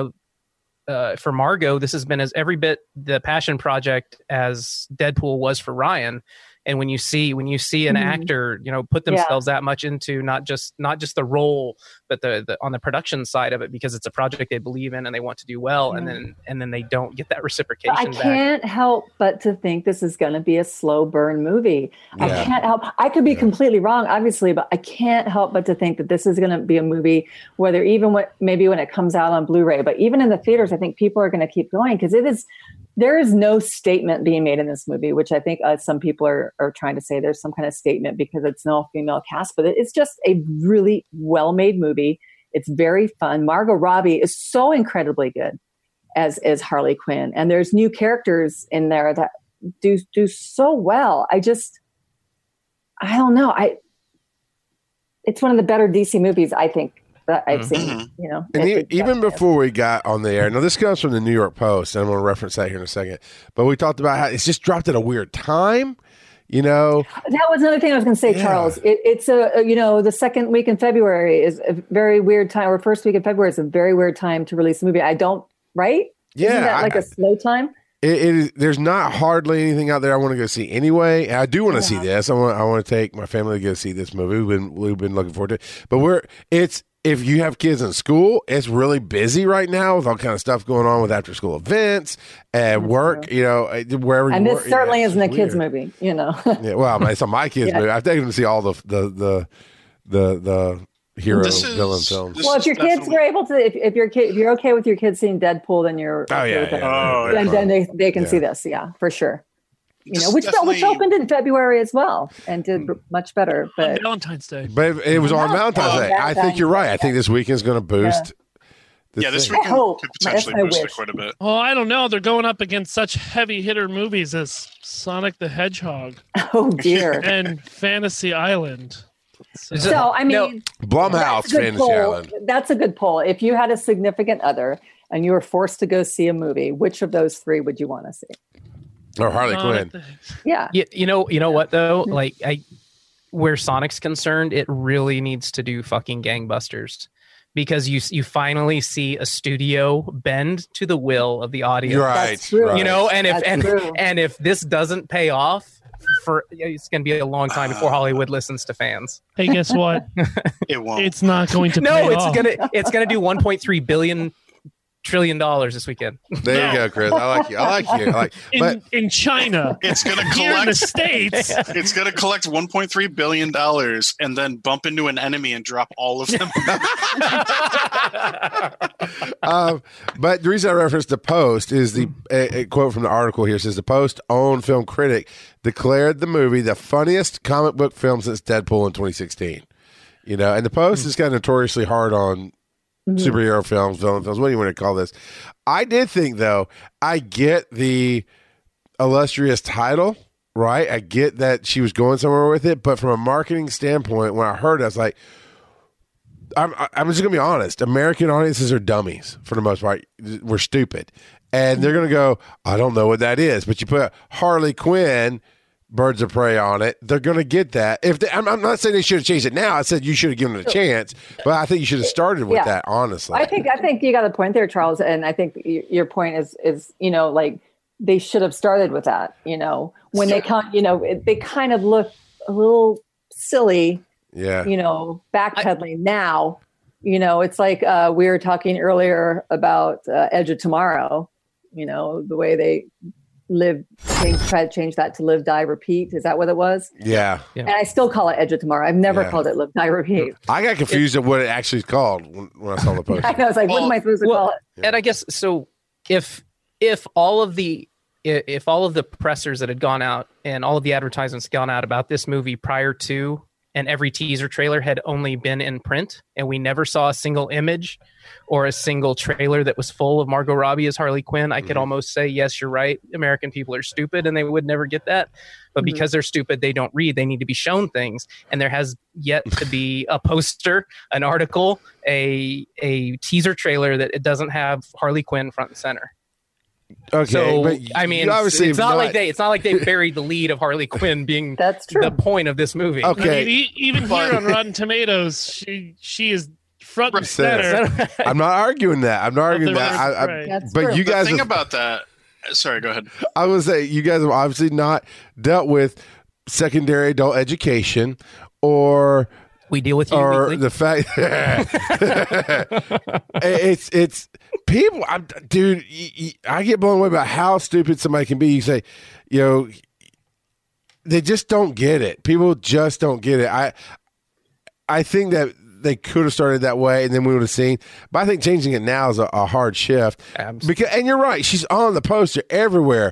know, for Margot, this has been as every bit the passion project as Deadpool was for Ryan. And when you see an actor, you know, put themselves that much into not just the role, but the on the production side of it, because it's a project they believe in and they want to do well, and then they don't get that reciprocation. But I can't help but to think this is going to be a slow burn movie. Yeah. I can't help. I could be completely wrong, obviously, but I can't help but to think that this is going to be a movie. Whether even maybe when it comes out on Blu-ray, but even in the theaters, I think people are going to keep going because it is. There is no statement being made in this movie, which I think some people are trying to say there's some kind of statement because it's an all-female cast, but it's just a really well-made movie. It's very fun. Margot Robbie is so incredibly good as Harley Quinn, and there's new characters in there that do so well. I don't know. It's one of the better DC movies, I think, that I've seen, you know. And even before we got on the air, now this comes from the New York Post, and I'm going to reference that here in a second, but we talked about how it's just dropped at a weird time, you know. That was another thing I was going to say, Charles. It's you know, the second week in February is a very weird time, or first week in February is a very weird time to release a movie. Right? Yeah. Isn't that like a slow time? There's not hardly anything out there I want to go see anyway. I do want to see this. I want to take my family to go see this movie. We've been looking forward to it. But if you have kids in school, it's really busy right now with all kind of stuff going on with after school events and work, you know, wherever you are. And this certainly isn't a kids movie, you know. It's not my kids movie. I've taken them to see all the hero villain films. Well, if your kids were able to, if you're okay with your kids seeing Deadpool, then you're okay with it. Then they can see this, for sure. You know, which opened in February as well and did much better. But Valentine's Day, but it was on Valentine's Day. I think you're right. I think this weekend's going to boost. Yeah, this weekend could potentially boost it quite a bit. Oh, I don't know. They're going up against such heavy hitter movies as Sonic the Hedgehog. Oh dear, and Fantasy Island. So I mean, Blumhouse Fantasy Island. That's a good poll. If you had a significant other and you were forced to go see a movie, which of those three would you want to see? Or Harley Quinn. Yeah. You know what though? Like where Sonic's concerned, it really needs to do fucking gangbusters because you finally see a studio bend to the will of the audience. Right. You know, and if this doesn't pay off, it's going to be a long time before Hollywood listens to fans. Hey, guess what? It won't. It's not going to pay off. It's going to do $1.3 trillion this weekend. There you go, Chris. I like you. In China, it's going to collect in the States. It's going to collect $1.3 billion and then bump into an enemy and drop all of them. But the reason I referenced the Post is the a quote from the article here says the Post owned film critic declared the movie the funniest comic book film since Deadpool in 2016. You know, and the Post is kind of notoriously hard on. Superhero films, villain films, what do you want to call this? I did think, though, I get the illustrious title Right? I get that she was going somewhere with it, but from a marketing standpoint, when I heard it, I was like, I'm just going to be honest. American audiences are dummies for the most part. We're stupid. And they're going to go, I don't know what that is. But you put Harley Quinn, Birds of Prey on it, they're going to get that. If they, I'm not saying they should have changed it now. I said you should have given it a chance. But I think you should have started with that, honestly. I think you got a point there, Charles. And I think your point is, you know, like they should have started with that, you know, when they come, you know, they kind of look a little silly. Yeah, you know, backpedaling now, you know, it's like we were talking earlier about Edge of Tomorrow, you know, the way they try to change that to live, die, repeat. Is that what it was? Yeah. And I still call it Edge of Tomorrow. I've never called it live, die, repeat. I got confused at what it actually is called when I saw the post. I know, I was like, what am I supposed to call it? And I guess, so if all of the pressers that had gone out and all of the advertisements gone out about this movie prior to, and every teaser trailer had only been in print, and we never saw a single image or a single trailer that was full of Margot Robbie as Harley Quinn, I could almost say, yes, you're right. American people are stupid, and they would never get that. But because they're stupid, they don't read. They need to be shown things. And there has yet to be a poster, an article, a teaser trailer that it doesn't have Harley Quinn front and center. Okay, so I mean, it's not like they buried the lead of Harley Quinn being that's true. The point of this movie. Okay, I mean, even here on Rotten Tomatoes, she is front and center. I'm not arguing that. But you guys think about that. Sorry, go ahead. I would say you guys have obviously not dealt with secondary adult education, or we deal with you or weekly. The fact it's. People, dude, I get blown away by how stupid somebody can be. You say, you know, they just don't get it. People just don't get it. I think that they could have started that way, and then we would have seen. But I think changing it now is a hard shift. Absolutely. Because, and you're right. She's on the poster everywhere.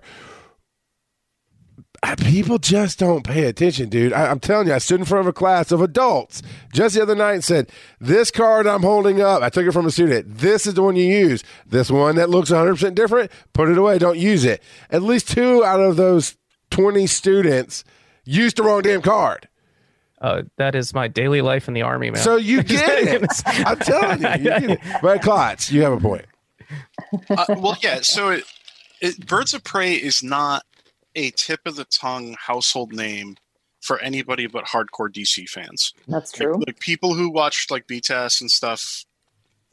People just don't pay attention, dude. I'm telling you, I stood in front of a class of adults just the other night and said, this card I'm holding up, I took it from a student. This is the one you use. This one that looks 100% different, put it away. Don't use it. At least 2 out of those 20 students used the wrong damn card. That is my daily life in the Army, man. So you get it. I'm telling you. You get it. But Klotz, you have a point. Well, yeah. So Birds of Prey is not a tip-of-the-tongue household name for anybody but hardcore DC fans. That's true. Like, people who watch like BTS and stuff,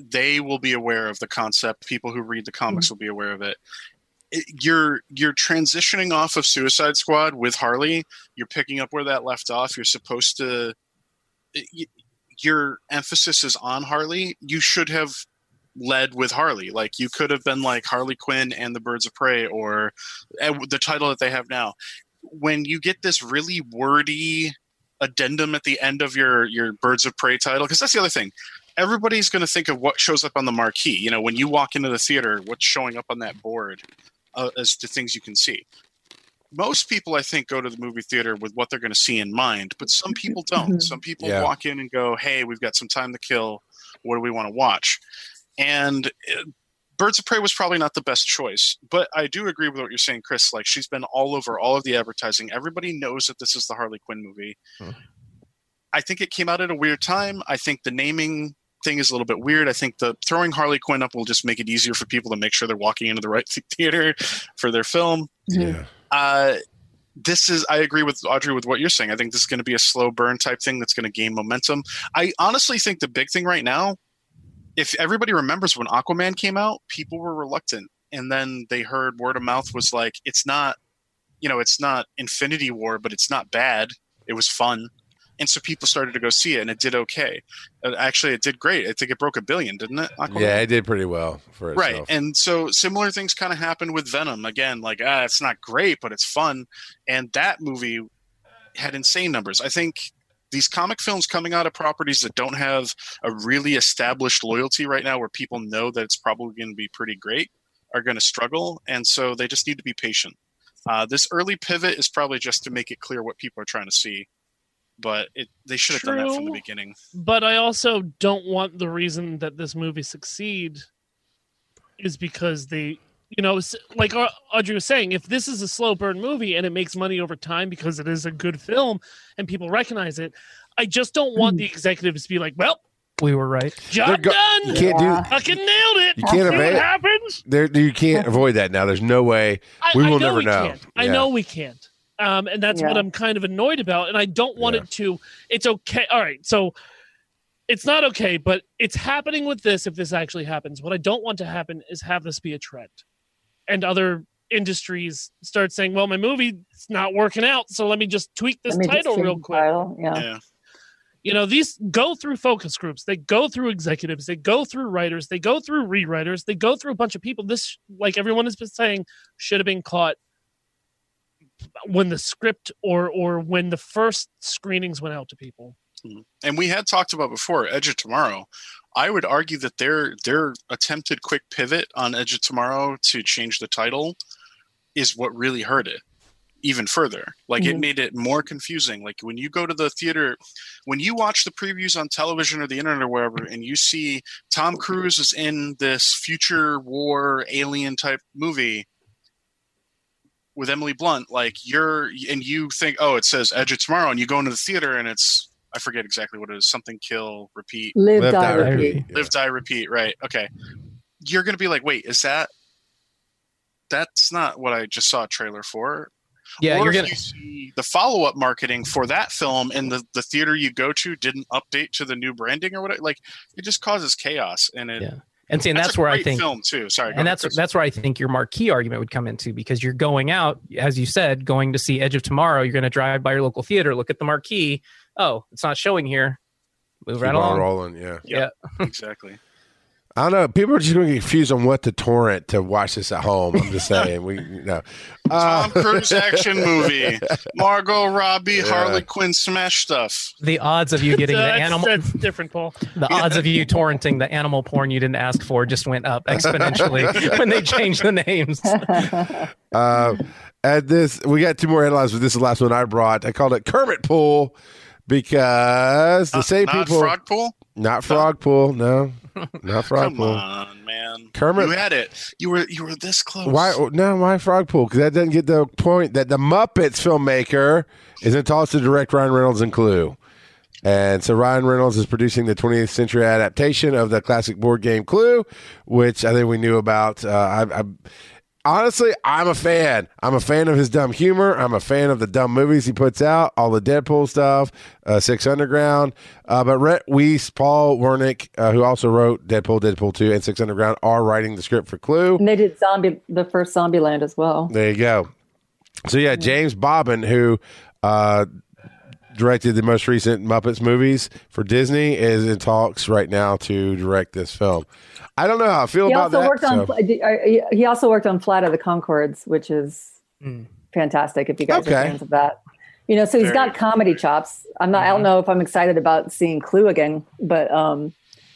they will be aware of the concept. People who read the comics will be aware of it. You're transitioning off of Suicide Squad with Harley. You're picking up where that left off. You're supposed to... Your emphasis is on Harley. You should have led with Harley. Like, you could have been like Harley Quinn and the Birds of Prey, or the title that they have now. When you get this really wordy addendum at the end of your Birds of Prey title, because that's the other thing, everybody's going to think of what shows up on the marquee. You know, when you walk into the theater, what's showing up on that board as the things you can see. Most people, I think, go to the movie theater with what they're going to see in mind, but some people don't. Some people walk in and go, hey, we've got some time to kill. What do we want to watch? And Birds of Prey was probably not the best choice. But I do agree with what you're saying, Chris. Like, she's been all over all of the advertising. Everybody knows that this is the Harley Quinn movie. Huh. I think it came out at a weird time. I think the naming thing is a little bit weird. I think the throwing Harley Quinn up will just make it easier for people to make sure they're walking into the right theater for their film. Yeah. I agree with Audrey with what you're saying. I think this is going to be a slow burn type thing that's going to gain momentum. I honestly think the big thing right now, if everybody remembers when Aquaman came out, people were reluctant. And then they heard word of mouth was like, it's not Infinity War, but it's not bad. It was fun. And so people started to go see it, and it did okay. Actually, it did great. I think it broke 1 billion, didn't it, Aquaman? Yeah, it did pretty well for itself. Right, and so similar things kind of happened with Venom. Again, like, it's not great, but it's fun. And that movie had insane numbers. I think these comic films coming out of properties that don't have a really established loyalty right now, where people know that it's probably going to be pretty great, are going to struggle. And so they just need to be patient. This early pivot is probably just to make it clear what people are trying to see. But they should have done that from the beginning. But I also don't want the reason that this movie succeed is because they you know, like Audrey was saying, if this is a slow burn movie and it makes money over time because it is a good film and people recognize it, I just don't want the executives to be like, well, we were right. Job done. You can't do. Fucking nailed it. You can't avoid it. Happens. You can't avoid that now. There's no way. We will never know. Can't. Yeah. I know we can't. And that's what I'm kind of annoyed about. And I don't want it to. It's okay. All right. So it's not okay, but it's happening with this. If this actually happens, what I don't want to happen is have this be a trend, and other industries start saying, "Well, my movie's not working out, so let me just tweak this title real quick." Yeah. You know, these go through focus groups. They go through executives. They go through writers. They go through rewriters. They go through a bunch of people. This, like everyone has been saying, should have been caught when the script or when the first screenings went out to people. And we had talked about before, Edge of Tomorrow. I would argue that their attempted quick pivot on Edge of Tomorrow to change the title is what really hurt it. Even further, like it made it more confusing. Like when you go to the theater, when you watch the previews on television or the internet or wherever, and you see Tom Cruise is in this future war alien type movie with Emily Blunt, like you think, oh, it says Edge of Tomorrow, and you go into the theater and it's, I forget exactly what it is, something kill repeat, live die repeat. Live die repeat, right? Okay, you're gonna be like, wait, is that's not what I just saw a trailer for. Yeah, or you're gonna see the follow-up marketing for that film, and the theater you go to didn't update to the new branding or whatever. Like, it just causes chaos, and it. Yeah. And see, that's where I think film too. Sorry, and that's where I think your marquee argument would come into, because you're going out, as you said, going to see Edge of Tomorrow. You're going to drive by your local theater, look at the marquee. Oh, it's not showing here. Move right along. Rolling, yeah, exactly. I don't know. People are just going to get confused on what to torrent to watch this at home. I'm just saying. Tom Cruise action movie. Margot Robbie, Harley Quinn smash stuff. The odds of you getting the animal. That's different, Paul. The odds of you torrenting the animal porn you didn't ask for just went up exponentially when they changed the names. We got two more headlines, but this is the last one I brought. I called it Kermit Pool because the same people. Not Frog Pool? Not Frog Pool, no. Not Frog Pool. Come on, man. Kermit, you had it. You were this close. Why Frog Pool? Because that doesn't get the point that the Muppets filmmaker is endorsed to direct Ryan Reynolds and Clue. And so Ryan Reynolds is producing the 20th century adaptation of the classic board game Clue, which I think we knew about. Honestly, I'm a fan. I'm a fan of his dumb humor. I'm a fan of the dumb movies he puts out, all the Deadpool stuff, Six Underground. But Rhett Weiss, Paul Wernick, who also wrote Deadpool 2, and Six Underground, are writing the script for Clue. And they did the first Zombieland as well. There you go. So, yeah, James Bobbin, who directed the most recent Muppets movies for Disney, is in talks right now to direct this film. I don't know how I feel about that. He also worked on Flight of the Conchords, which is fantastic if you guys are fans of that. You know, so he's got comedy chops. I don't know if I'm excited about seeing Clue again, but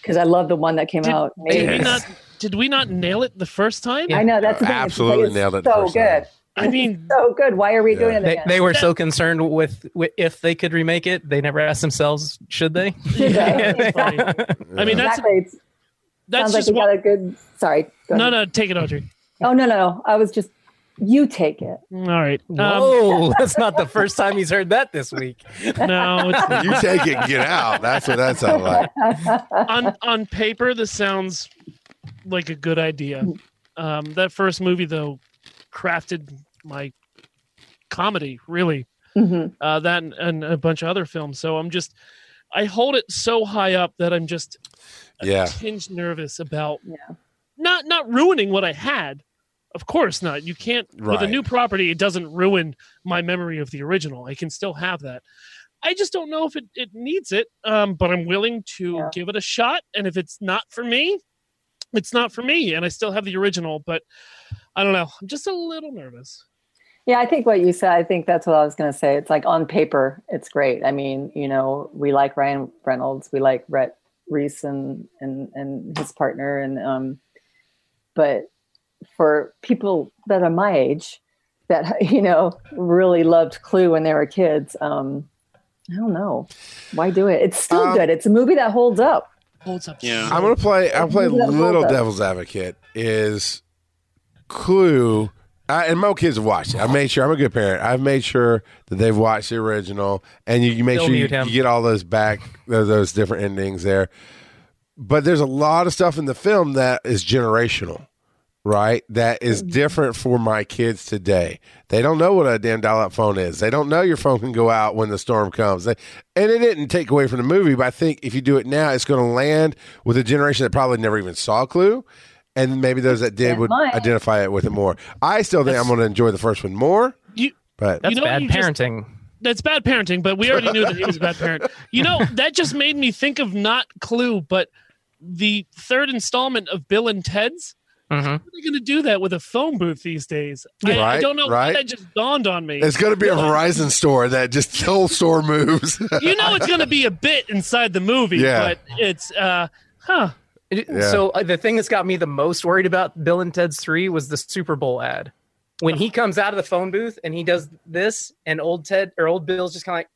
because I love the one that came out. Did we not nail it the first time? Yeah. I know, that's the thing. Absolutely nailed it. So good. I mean, so good. Why are we doing it again? They were so concerned with if they could remake it, they never asked themselves, should they? Yeah, exactly. I mean, that's sounds like we got a good. Sorry. Go ahead. No, take it, Audrey. Oh no! I was just. You take it. All right. Whoa, that's not the first time he's heard that this week. No, it's you take it, and get out. That's what that sounds like. On paper, this sounds like a good idea. That first movie, though, crafted my comedy really that and a bunch of other films, so I hold it so high up that I'm just a tinge nervous about not ruining what I had. Of course not. You can't with a new property. It doesn't ruin my memory of the original. I can still have that. I just don't know if it needs it, but I'm willing to give it a shot, and if it's not for me, it's not for me, and I still have the original, but I don't know. I'm just a little nervous. Yeah, I think what you said, I think that's what I was going to say. It's like on paper, it's great. I mean, you know, we like Ryan Reynolds. We like Rhett Reese and his partner. And but for people that are my age that, you know, really loved Clue when they were kids, I don't know. Why do it? It's still good. It's a movie that holds up. I'm going to play little devil's advocate. Is clue. And my kids have watched it. I made sure. I'm a good parent. I've made sure that they've watched the original, and you make sure you get all those back, those different endings there. But there's a lot of stuff in the film that is generational, right? That is different for my kids today. They don't know what a damn dial-up phone is. They don't know your phone can go out when the storm comes. And it didn't take away from the movie, but I think if you do it now, it's going to land with a generation that probably never even saw Clue. And maybe those that did would identify it with it more. I still think I'm going to enjoy the first one more. That's bad parenting. That's bad parenting, but we already knew that he was a bad parent. You know, that just made me think of not Clue, but the third installment of Bill and Ted's. Mm-hmm. How are they going to do that with a phone booth these days? I don't know why that just dawned on me. It's going to be a Verizon store that just the whole store moves. You know it's going to be a bit inside the movie, but it's, So the thing that's got me the most worried about Bill and Ted's 3 was the Super Bowl ad. When he comes out of the phone booth and he does this, and old Bill's just kind of like,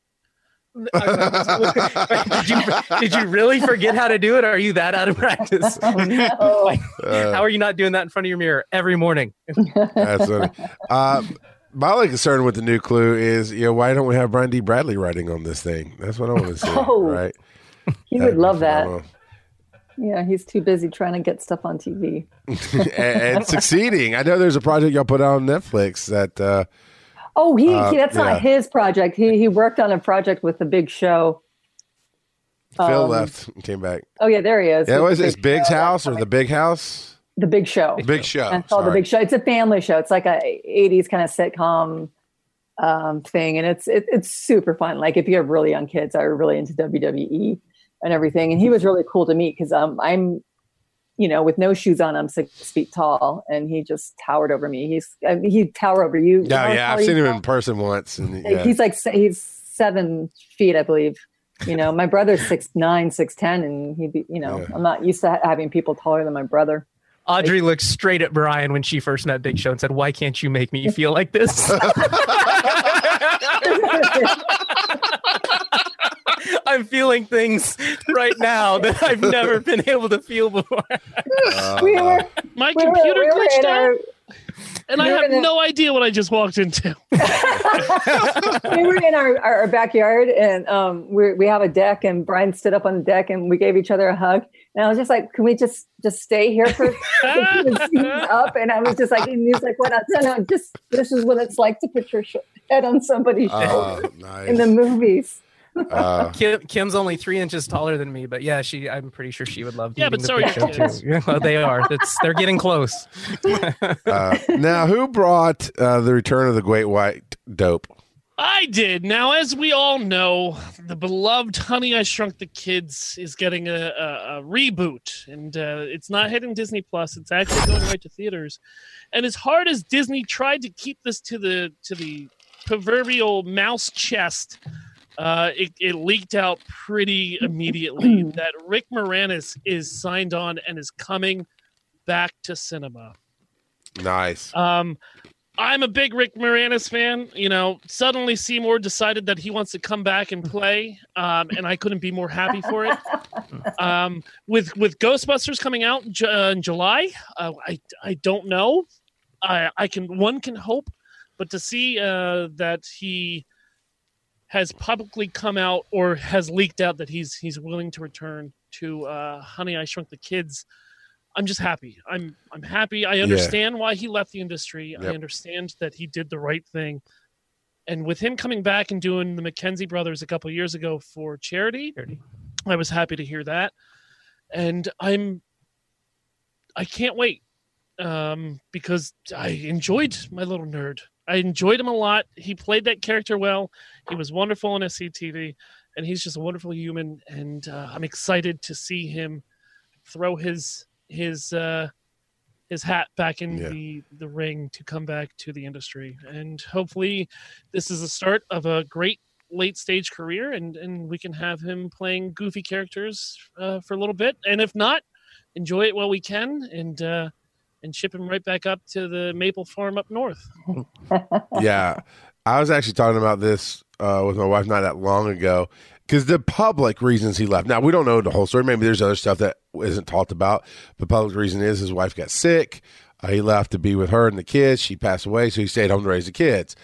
did you really forget how to do it? Or are you that out of practice? Oh, no. How are you not doing that in front of your mirror every morning? That's funny. My only concern with the new Clue is, why don't we have Brian D. Bradley writing on this thing? That's what I want to see. Right? He would love that. Yeah, he's too busy trying to get stuff on TV. and succeeding. I know there's a project y'all put out on Netflix that... that's not his project. He worked on a project with The Big Show. Phil left and came back. Oh, yeah, there he is. Yeah, it's Big's House or The Big House? The Big Show. Big Show. It's called The Big Show. It's a family show. It's like a 80s kind of sitcom thing, and it's super fun. Like, if you have really young kids, are really into WWE and everything. And he was really cool to meet because I'm, with no shoes on, I'm 6 feet tall, and he just towered over me. He'd tower over you. I've seen him in person once. And, he's 7 feet, I believe. My brother's 6'9", 6'10", and he'd be, I'm not used to having people taller than my brother. Audrey looked straight at Brian when she first met Big Show and said, "Why can't you make me feel like this?" I'm feeling things right now that I've never been able to feel before. My computer glitched out, and I have no idea what I just walked into. We were in our backyard, and we have a deck, and Brian stood up on the deck, and we gave each other a hug. And I was just like, "Can we just stay here for?" He was up, and I was just like, and he's like, "What? No, just this is what it's like to put your head on somebody's shoulder in the movies." Kim's only 3 inches taller than me, but I'm pretty sure she would love. Yeah, but sorry, they are. They're getting close. Now, who brought the return of the Great White Dope? I did. Now, as we all know, the beloved "Honey I Shrunk the Kids" is getting a reboot, and it's not hitting Disney Plus. It's actually going right to theaters. And as hard as Disney tried to keep this to the proverbial mouse chest, it leaked out pretty immediately that Rick Moranis is signed on and is coming back to cinema. Nice. I'm a big Rick Moranis fan. Suddenly Seymour decided that he wants to come back and play, and I couldn't be more happy for it. With Ghostbusters coming out in July, I don't know. One can hope, but to see that he has publicly come out or has leaked out that he's willing to return to Honey, I Shrunk the Kids, I'm just happy. I'm happy. I understand why he left the industry. Yep. I understand that he did the right thing. And with him coming back and doing the McKenzie Brothers a couple of years ago for charity, I was happy to hear that. And I can't wait because I enjoyed my little nerd. I enjoyed him a lot. He played that character well. He was wonderful on SCTV, and he's just a wonderful human. And I'm excited to see him throw his hat back in the ring to come back to the industry. And hopefully, this is the start of a great late stage career, and we can have him playing goofy characters for a little bit. And if not, enjoy it while we can. And ship him right back up to the Maple Farm up north. Yeah. I was actually talking about this with my wife not that long ago because the public reasons he left. Now, we don't know the whole story. Maybe there's other stuff that isn't talked about. The public reason is his wife got sick. He left to be with her and the kids. She passed away, so he stayed home to raise the kids.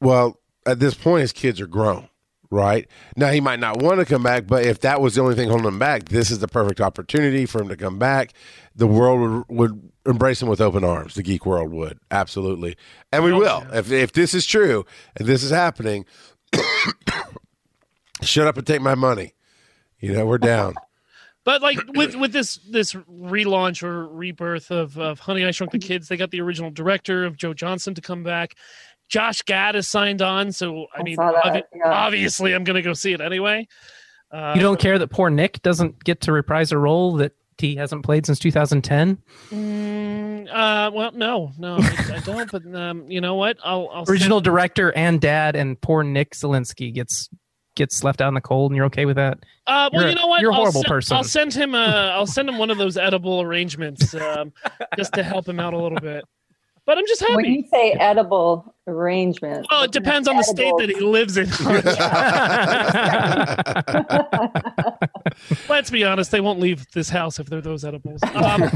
Well, at this point, his kids are grown, right? Now, he might not want to come back, but if that was the only thing holding him back, this is the perfect opportunity for him to come back. The world would embrace him with open arms. The geek world would, absolutely. And we will. If this is true and this is happening, shut up and take my money. You know, we're down. But like with this relaunch or rebirth of Honey, I Shrunk the Kids, they got the original director of Joe Johnson to come back. Josh Gad is signed on, so I mean, obviously I'm going to go see it anyway. You don't care that poor Nick doesn't get to reprise a role that he hasn't played since 2010? Well, no, I don't. But you know what? I'll original director and dad, and poor Nick Zielinski gets left out in the cold, and you're okay with that? Well, you know what? You're a horrible person. I'll send him one of those edible arrangements just to help him out a little bit. But I'm just happy. When you say edible arrangements, well, it depends on the state that he lives in. Let's be honest; they won't leave this house if they're those edibles. I'm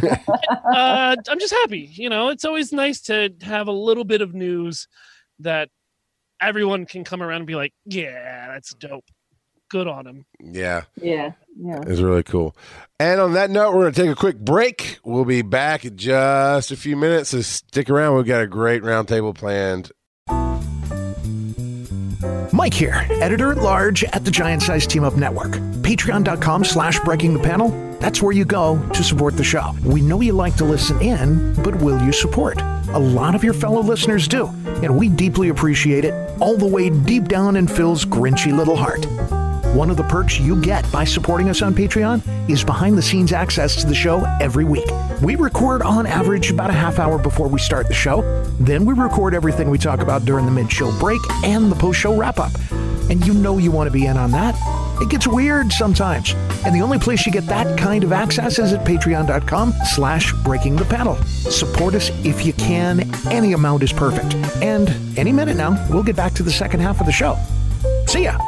just happy. You know, it's always nice to have a little bit of news that everyone can come around and be like, "Yeah, that's dope. Good on him." Yeah. It's really cool. And on that note, we're going to take a quick break. We'll be back in just a few minutes, so stick around. We've got a great roundtable planned. Mike here, editor-at-large at the Giant Size Team Up Network. Patreon.com/breaking the panel. That's where you go to support the show. We know you like to listen in, but will you support? A lot of your fellow listeners do, and we deeply appreciate it, all the way deep down in Phil's grinchy little heart. One of the perks you get by supporting us on Patreon is behind-the-scenes access to the show every week. We record on average about a half hour before we start the show. Then we record everything we talk about during the mid-show break and the post-show wrap-up. And you know you want to be in on that. It gets weird sometimes. And the only place you get that kind of access is at patreon.com/breaking the panel. Support us if you can. Any amount is perfect. And any minute now, we'll get back to the second half of the show. See ya!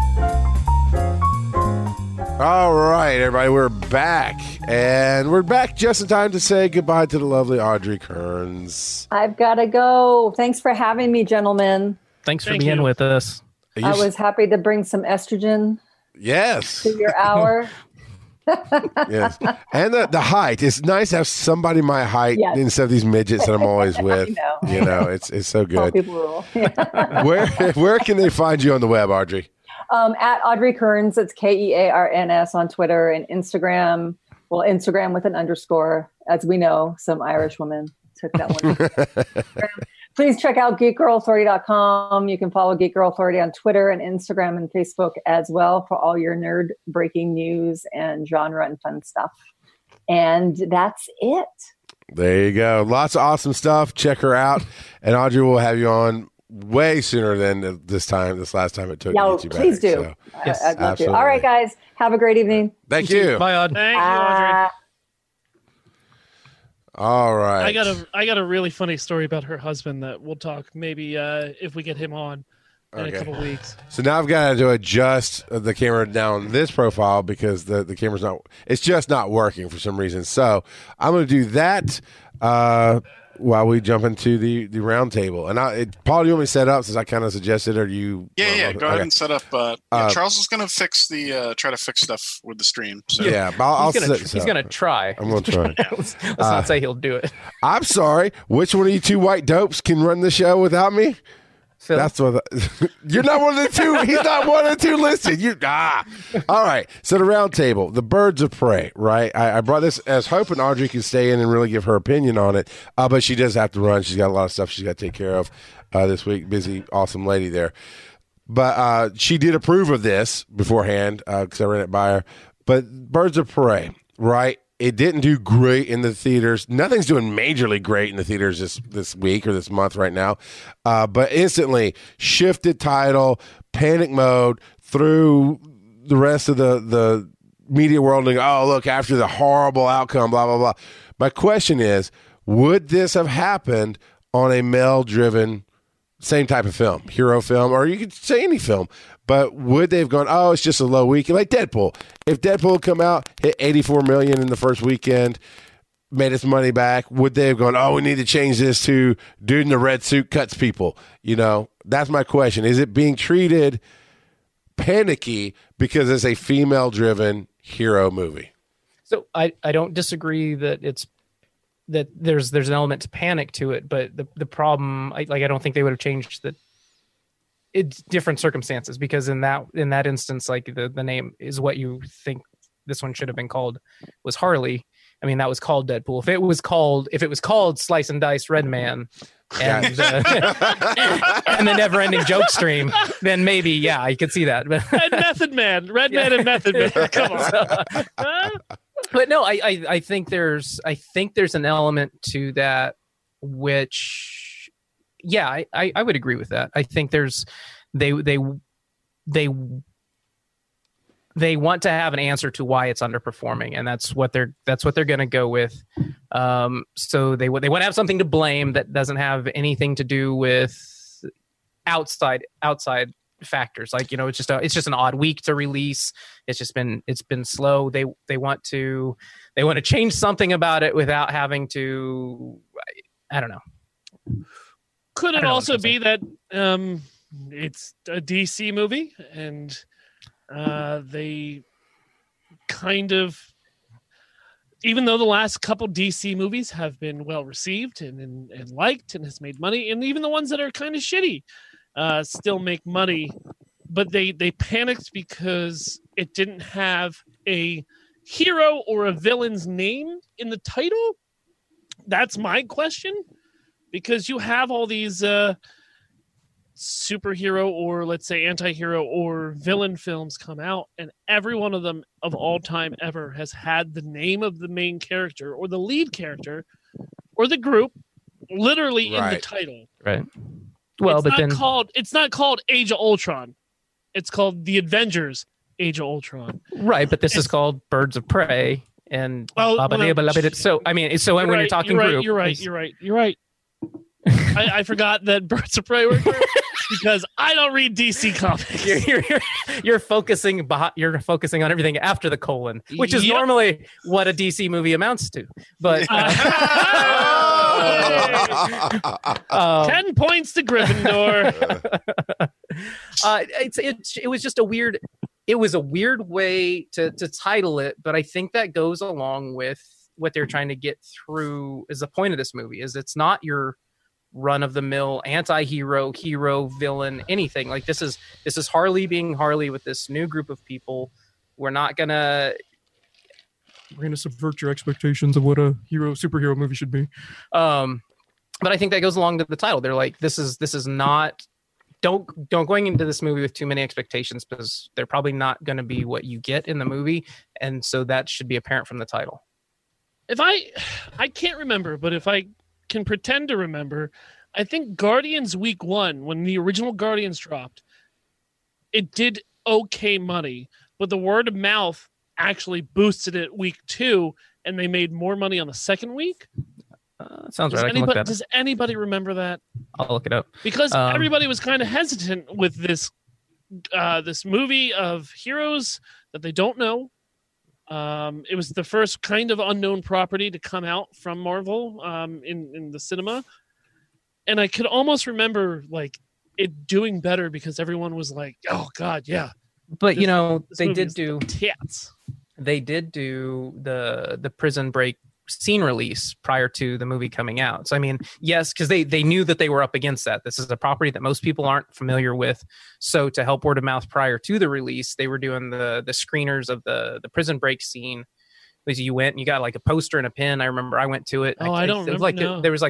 All right, everybody, we're back. And we're back just in time to say goodbye to the lovely Audrey Kearns. I've got to go. Thanks for having me, gentlemen. Thanks for being with us. I was happy to bring some estrogen. Yes. To your hour. Yes. And the height. It's nice to have somebody my height instead of these midgets that I'm always with. You know, it's so good. People rule. Where can they find you on the web, Audrey? At Audrey Kearns, it's Kearns on Twitter and Instagram. Well, Instagram with an underscore. As we know, some Irish woman took that one. Please check out geekgirlauthority.com. You can follow Geek Girl Authority on Twitter and Instagram and Facebook as well for all your nerd breaking news and genre and fun stuff. And that's it. There you go. Lots of awesome stuff. Check her out. And Audrey will have you on way sooner than this last time it took. Yeah, please do. So. Yes, I'd love to. All right, guys, have a great evening. Thank you. Bye, Audrey. Thank you, Audrey. All right. I got a really funny story about her husband that we'll talk maybe if we get him on in a couple of weeks. So now I've got to adjust the camera down this profile because the camera's not. It's just not working for some reason. So I'm going to do that. While we jump into the round table. And Paul, do you want me to set up since I kind of suggested, or you? Yeah. Go ahead and set up. Charles is going to fix try to fix stuff with the stream. So. Yeah. He's going to try. I'm going to try. Let's not say he'll do it. I'm sorry. Which one of you two white dopes can run the show without me? Phil. That's what you're not one of the two. He's not one of the two listed. All right. So the round table, the Birds of Prey, right? I brought this as hoping Audrey can stay in and really give her opinion on it. But she does have to run. She's got a lot of stuff she's got to take care of this week. Busy, awesome lady there. But she did approve of this beforehand because I ran it by her. But Birds of Prey, right? It didn't do great in the theaters. Nothing's doing majorly great in the theaters this week or this month right now. But instantly shifted title, panic mode through the rest of the media world. And go, oh, look, after the horrible outcome, blah, blah, blah. My question is, would this have happened on a male-driven same type of film, hero film, or you could say any film, but would they have gone, oh, it's just a low week? Like Deadpool. If Deadpool come out, hit $84 million in the first weekend, made its money back, would they have gone, oh, we need to change this to dude in the red suit cuts people? You know, that's my question. Is it being treated panicky because it's a female-driven hero movie? So I don't disagree that it's that there's an element to panic to it, but the problem, I don't think they would have changed that. It's different circumstances, because in that instance, like the name is what you think this one should have been called, was Harley. I mean, that was called Deadpool. If it was called Slice and Dice Red Man and and the Never Ending Joke Stream, then maybe, yeah, I could see that. But and Method Man, Red Man, and Method Man. Come on. So, but no, I think there's an element to that which, yeah, I would agree with that. I think they want to have an answer to why it's underperforming, and that's what they're going to go with. So they want to have something to blame that doesn't have anything to do with outside factors. Like, you know, it's just an odd week to release. It's been slow. They want to change something about it without having to, I don't know. Could it also be that it's a DC movie and they kind of, even though the last couple DC movies have been well received and liked and has made money, and even the ones that are kind of shitty still make money, but they panicked because it didn't have a hero or a villain's name in the title? That's my question, because you have all these superhero, or let's say anti-hero or villain films come out, and every one of them of all time ever has had the name of the main character or the lead character or the group literally in the title. Right. Well, it's not called Age of Ultron. It's called The Avengers Age of Ultron. Right, but this is called Birds of Prey and so I mean, so when you're talking group, you're right. I forgot that Birds of Prey were group. Because I don't read DC Comics. You're focusing on everything after the colon, which is normally what a DC movie amounts to. But 10 points to Gryffindor. It was a weird way to title it, but I think that goes along with what they're trying to get through. Is the point of this movie is it's not your run-of-the-mill anti-hero, hero, villain, anything. Like, this is Harley being Harley with this new group of people. We're gonna subvert your expectations of what a superhero movie should be. But I think that goes along to the title. They're like, this is not. Don't going into this movie with too many expectations, because they're probably not going to be what you get in the movie, and so that should be apparent from the title. If I can't remember, but if I can pretend to remember, I think Guardians Week 1, when the original Guardians dropped, it did okay money, but the word of mouth actually boosted it week 2, and they made more money on the second week. Sounds right. Does anybody remember that? I'll look it up. Because everybody was kind of hesitant with this movie of heroes that they don't know. It was the first kind of unknown property to come out from Marvel in the cinema. And I could almost remember like it doing better because everyone was like, oh, God, yeah. But, you know, they did do the Prison Break scene release prior to the movie coming out. So, I mean, yes, because they knew that they were up against that. This is a property that most people aren't familiar with. So to help word of mouth prior to the release, they were doing the screeners of the Prison Break scene. Because you went and you got like a poster and a pen. I remember I went to it. Oh, I don't remember. There was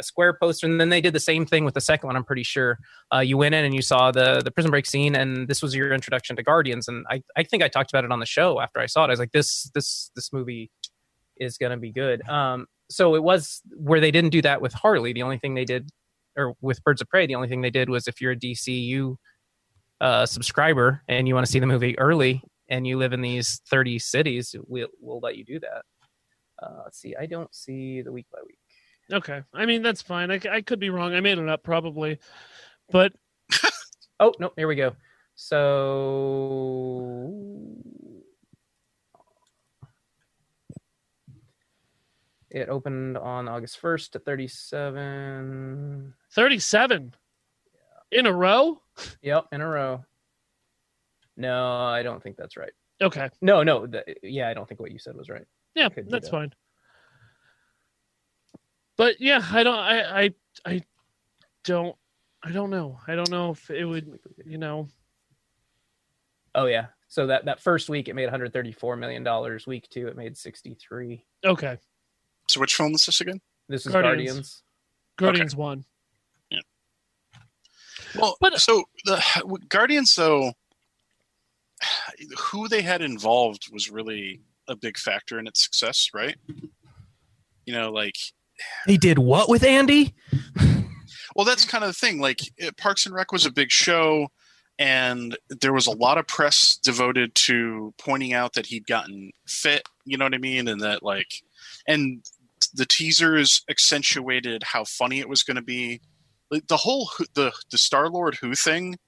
a square poster, and then they did the same thing with the second one, I'm pretty sure. You went in and you saw the Prison Break scene, and this was your introduction to Guardians. And I think I talked about it on the show after I saw it. I was like, this movie is going to be good. So it was where they didn't do that with Harley. The only thing they did, or with Birds of Prey, the only thing they did was if you're a DCU subscriber and you want to see the movie early and you live in these 30 cities, we'll let you do that. Let's see. I don't see the week by week. Okay. I mean, that's fine. I could be wrong. I made it up probably, but. Oh, no, here we go. So It opened on August 1st at 37. 37? Yeah. In a row? Yep, in a row. No, I don't think that's right. Okay. No. I don't think what you said was right. Yeah, that's fine. But yeah, I don't know. I don't know if it would, you know. Oh yeah. So that first week it made $134 million. Week two it made 63. Okay. So which film is this again? This is Guardians. Guardians okay. 1. Yeah. Well, but, so the Guardians though, who they had involved was really a big factor in its success, right? You know, like they did what with Andy? Well, that's kind of the thing. Like Parks and Rec was a big show, and there was a lot of press devoted to pointing out that he'd gotten fit. You know what I mean? And that like, and the teasers accentuated how funny it was going to be. Like, the whole the Star-Lord Who thing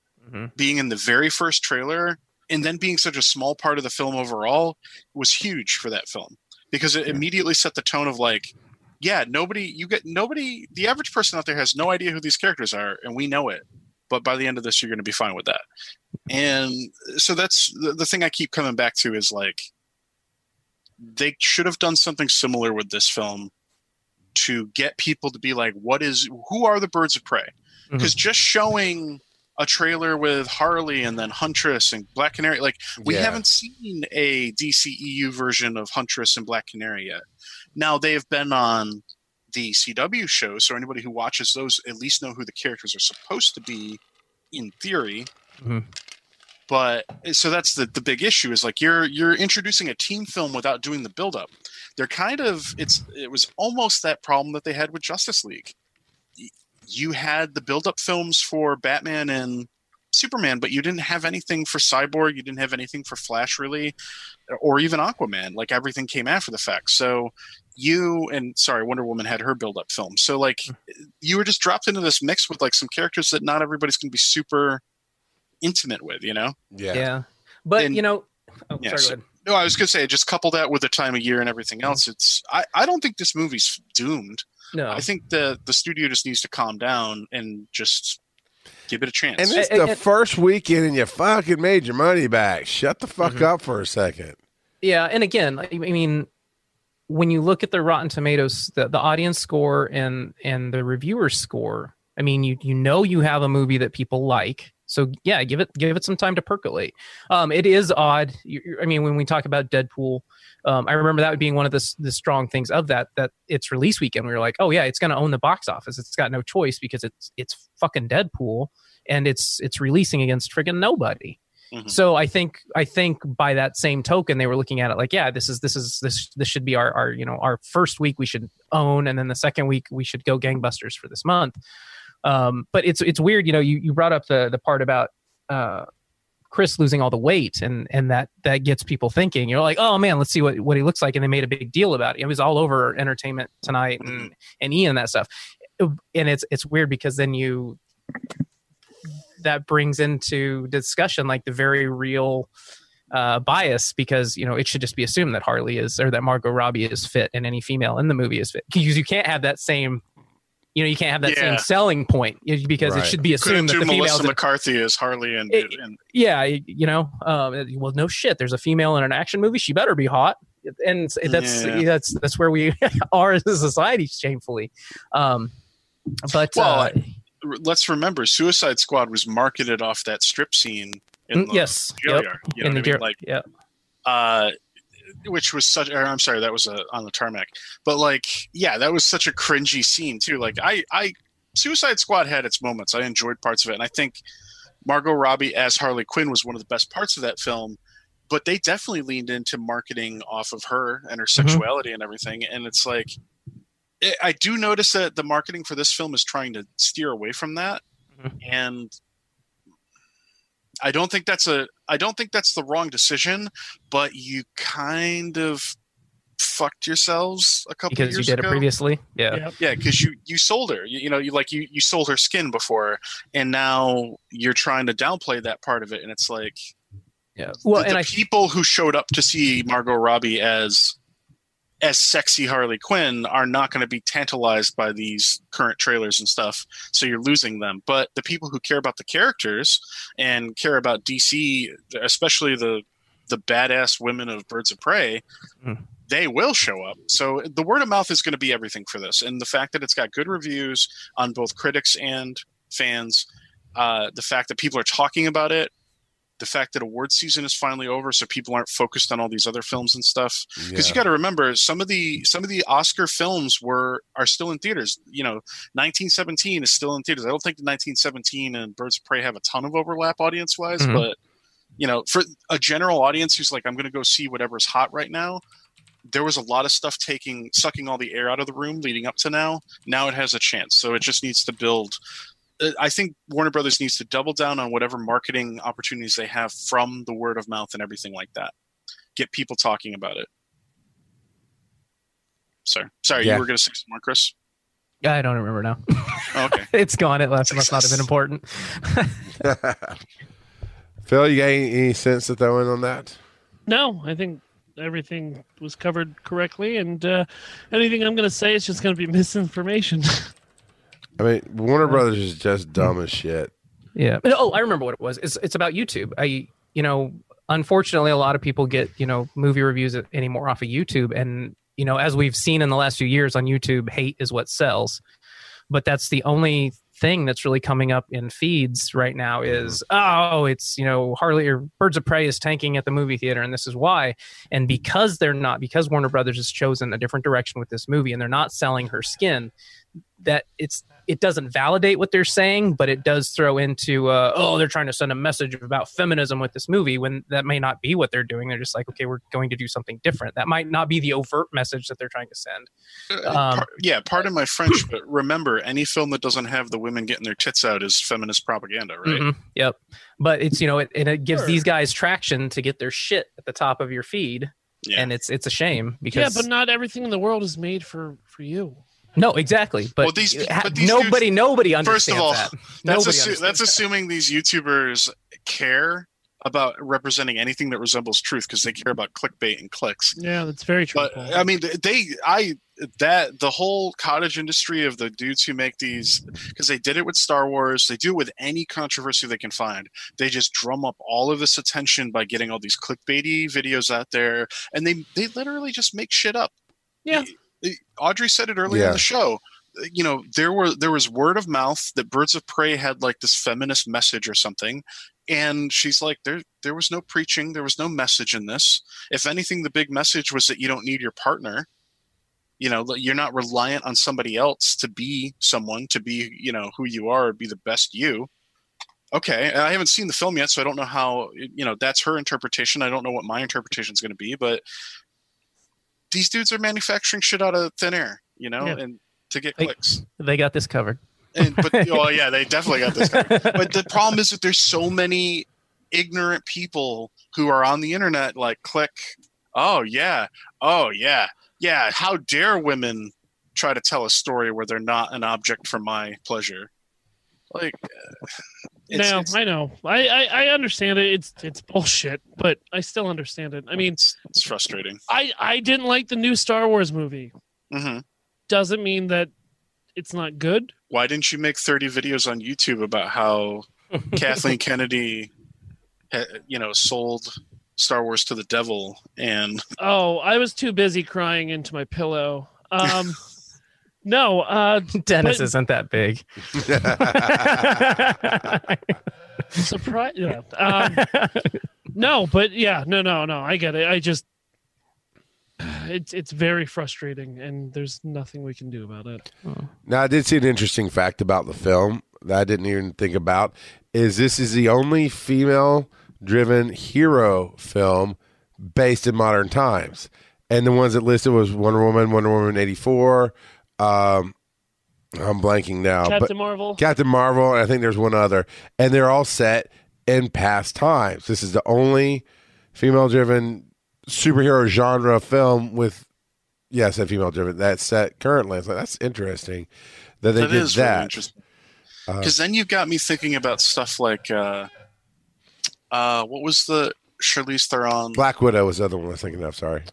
being in the very first trailer and then being such a small part of the film overall was huge for that film because it immediately set the tone of like, yeah, the average person out there has no idea who these characters are, and we know it. But by the end of this, you're going to be fine with that. And so that's the thing I keep coming back to is like, they should have done something similar with this film to get people to be like, who are the Birds of Prey? Because just showing a trailer with Harley and then Huntress and Black Canary, like we haven't seen a DCEU version of Huntress and Black Canary yet. Now, they've been on the CW show, so anybody who watches those at least know who the characters are supposed to be, in theory. Mm-hmm. But so that's the big issue is like you're introducing a team film without doing the buildup. They're kind of it was almost that problem that they had with Justice League. You had the buildup films for Batman and Superman, but you didn't have anything for Cyborg. You didn't have anything for Flash, really, or even Aquaman. Like everything came after the fact. So Wonder Woman had her build-up film. So like you were just dropped into this mix with like some characters that not everybody's going to be super intimate with, you know? Yeah. Yeah. But and, you know, go ahead. No, I was going to say, just couple that with the time of year and everything else. It's I don't think this movie's doomed. No, I think the studio just needs to calm down and just give it a chance. And it's the first weekend and you fucking made your money back. Shut the fuck up for a second. Yeah. And again, I mean, when you look at the Rotten Tomatoes, the audience score and the reviewer score, I mean, you know you have a movie that people like. So yeah, give it some time to percolate. It is odd. I mean, when we talk about Deadpool, I remember that being one of the strong things of that its release weekend. We were like, oh yeah, it's going to own the box office. It's got no choice because it's fucking Deadpool, and it's releasing against friggin' nobody. Mm-hmm. So I think by that same token, they were looking at it like, yeah, this should be our you know, our first week we should own, and then the second week we should go gangbusters for this month. But it's weird, you know. You brought up the part about Chris losing all the weight, and that gets people thinking. You're like, oh man, let's see what he looks like, and they made a big deal about it. It was all over Entertainment Tonight and E! And that stuff. And it's weird because then that brings into discussion like the very real bias, because you know it should just be assumed that Margot Robbie is fit and any female in the movie is fit, because you can't have that same same selling point, because it should be assumed that the female McCarthy is Harley and yeah, you know, well, no shit, there's a female in an action movie, she better be hot. And that's where we are as a society, shamefully. Let's remember, Suicide Squad was marketed off that strip scene in which was that was on the tarmac. But like, yeah, that was such a cringy scene too. Like Suicide Squad had its moments. I enjoyed parts of it. And I think Margot Robbie as Harley Quinn was one of the best parts of that film, but they definitely leaned into marketing off of her and her sexuality and everything. And it's like, I do notice that the marketing for this film is trying to steer away from that. Mm-hmm. And I don't think that's the wrong decision, but you kind of fucked yourselves a couple years ago. Because you did it previously? Yeah. Yeah, because you sold her. You sold her skin before, and now you're trying to downplay that part of it, and it's like, yeah. Well, the people who showed up to see Margot Robbie as as sexy Harley Quinn are not going to be tantalized by these current trailers and stuff. So you're losing them. But the people who care about the characters and care about DC, especially the badass women of Birds of Prey, they will show up. So the word of mouth is going to be everything for this. And the fact that it's got good reviews on both critics and fans, the fact that people are talking about it, the fact that award season is finally over, so people aren't focused on all these other films and stuff. Because you got to remember, some of the Oscar films are still in theaters. You know, 1917 is still in theaters. I don't think 1917 and Birds of Prey have a ton of overlap audience wise, but you know, for a general audience who's like, I'm going to go see whatever's hot right now. There was a lot of stuff sucking all the air out of the room leading up to now. Now it has a chance, so it just needs to build. I think Warner Brothers needs to double down on whatever marketing opportunities they have from the word of mouth and everything like that. Get people talking about it. Sorry, you were going to say something more, Chris? Yeah, I don't remember now. Oh, okay. It's gone. It must not have been important. Phil, you got any sense to throw in on that? No, I think everything was covered correctly, and anything I'm going to say is just going to be misinformation. I mean, Warner Brothers is just dumb as shit. Yeah. Oh, I remember what it was. It's about YouTube. Unfortunately, a lot of people get, movie reviews anymore off of YouTube. And, as we've seen in the last few years on YouTube, hate is what sells. But that's the only thing that's really coming up in feeds right now is, it's, Harley or Birds of Prey is tanking at the movie theater, and this is why. And because Warner Brothers has chosen a different direction with this movie, and they're not selling her skin, that it doesn't validate what they're saying, but it does throw into, they're trying to send a message about feminism with this movie, when that may not be what they're doing. They're just like, okay, we're going to do something different. That might not be the overt message that they're trying to send. Pardon my French, but remember, any film that doesn't have the women getting their tits out is feminist propaganda, right? Mm-hmm, yep. But it's, it gives these guys traction to get their shit at the top of your feed. Yeah. And it's a shame because... Yeah, but not everything in the world is made for you. No, exactly. But nobody understands that. First of all, that's assuming these YouTubers care about representing anything that resembles truth, because they care about clickbait and clicks. Yeah, that's very true. But, I mean, the whole cottage industry of the dudes who make these, because they did it with Star Wars, they do it with any controversy they can find. They just drum up all of this attention by getting all these clickbaity videos out there, and they literally just make shit up. Yeah. Audrey said it earlier in the show. There was word of mouth that Birds of Prey had like this feminist message or something, and she's like, there was no preaching, there was no message in this. If anything, the big message was that you don't need your partner. You're not reliant on somebody else to be someone, to be who you are, or be the best you. Okay, I haven't seen the film yet, so I don't know how that's her interpretation. I don't know what my interpretation is going to be, but. These dudes are manufacturing shit out of thin air, and to get clicks. They got this covered. They definitely got this covered. But the problem is that there's so many ignorant people who are on the internet like, click, oh, yeah. How dare women try to tell a story where they're not an object for my pleasure? Like... I know. I understand it. It's bullshit, but I still understand it. I mean, it's frustrating. I didn't like the new Star Wars movie. Mm-hmm. Doesn't mean that it's not good. Why didn't you make 30 videos on YouTube about how Kathleen Kennedy, sold Star Wars to the devil? And I was too busy crying into my pillow. No, Dennis isn't that big. Surprise! Yeah. No. I get it. I just, it's very frustrating, and there's nothing we can do about it. Oh. Now, I did see an interesting fact about the film that I didn't even think about. This is the only female-driven hero film based in modern times, and the ones that listed was Wonder Woman 84. I'm blanking now. Captain Marvel, and I think there's one other, and they're all set in past times. This is the only female-driven superhero genre film with, I said female-driven, that's set currently. It's like, that's interesting that they did that. Really interesting. Because then you've got me thinking about stuff like, what was the Charlize Theron? Black Widow was the other one I was thinking of. Sorry.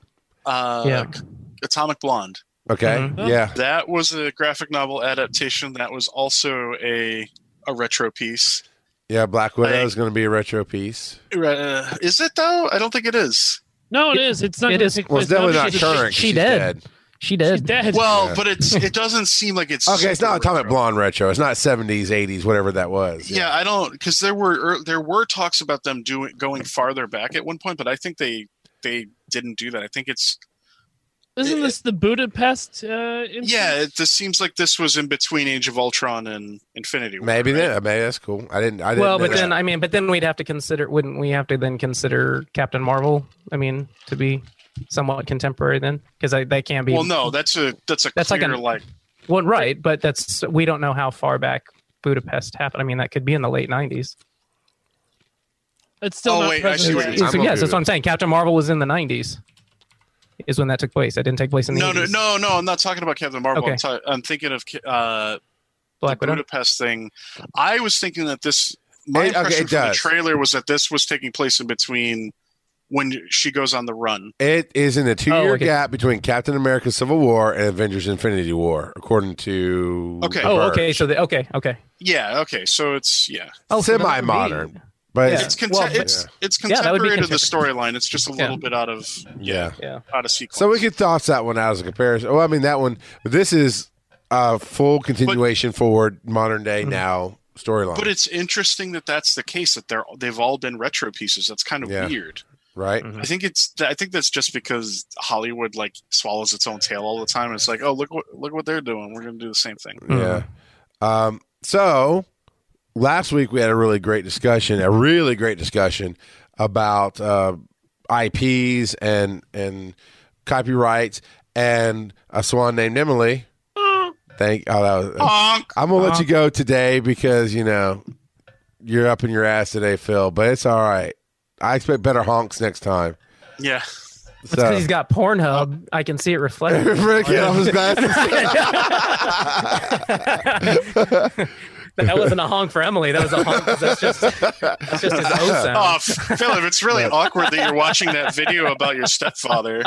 Atomic Blonde. Okay. Mm-hmm. Yeah. That was a graphic novel adaptation. That was also a retro piece. Yeah, Black Widow is going to be a retro piece. Is it though? I don't think it is. No, it is. It's not. It is. Well, it's definitely not current. She's dead. She's dead. Well, yeah. But it doesn't seem like it's okay. It's not Atomic Blonde retro. It's not 70s, 80s, whatever that was. Yeah, I don't, because there were talks about them going farther back at one point, but I think they didn't do that. I think it's. Isn't this the Budapest? Yeah, this seems like this was in between Age of Ultron and Infinity War. Maybe, right? Maybe that's cool. I didn't. Well, but then that. I mean, but then we'd have to consider. Wouldn't we have to then consider Captain Marvel? I mean, to be somewhat contemporary, then because that can't be. Well, no, that's clear, like. Well, right, but we don't know how far back Budapest happened. I mean, that could be in the late 90s. It's still. Oh, not wait, I see what you're saying. Yes, that's what I'm saying. Captain Marvel was in the 90s. Is when that took place. It didn't take place in the 80s. No. I'm not talking about Captain Marvel. Okay. I'm thinking of Black Widow. Budapest thing. I was thinking that this. My impression from the trailer was that this was taking place in between when she goes on the run. It is in a two-year gap between Captain America: Civil War and Avengers: Infinity War, according to. Okay. So yeah. Okay. So it's semi-modern. But it's contemporary to the storyline. It's just a little bit out of sequence. So we could toss that one out as a comparison. Oh, I mean that one. This is a full continuation forward modern day now storyline. But it's interesting that that's the case. That they've all been retro pieces. That's kind of weird, right? Mm-hmm. I think that's just because Hollywood like swallows its own tail all the time. And it's like, oh look what they're doing. We're going to do the same thing. Yeah. So. Last week, we had a really great discussion about IPs and copyrights and a swan named Emily. I'm going to let you go today because, you know, you're up in your ass today, Phil, but it's all right. I expect better honks next time. Yeah. It's because he's got Pornhub. I can see it reflected. Rick, get off his glasses. That wasn't a honk for Emily. That was a honk. That's just his own sound. Oh, Philip, it's really awkward that you're watching that video about your stepfather.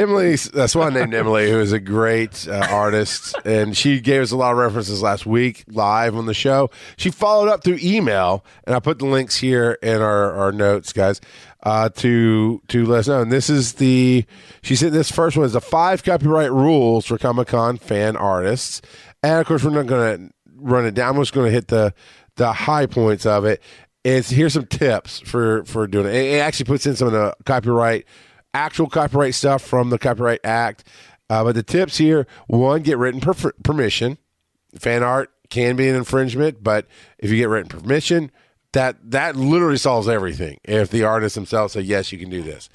Emily, that's one named Emily, who is a great artist, and she gave us a lot of references last week live on the show. She followed up through email, and I put the links here in our notes, guys. To let us know. And this is she said this first one is the 5 copyright rules for Comic-Con fan artists. And of course, we're not going to run it down. I'm just going to hit the high points of it. Here's some tips for doing it. It actually puts in some of the actual copyright stuff from the Copyright Act. But the tips here, 1, get written permission. Fan art can be an infringement, but if you get written permission, that literally solves everything. If the artists themselves say, yes, you can do this.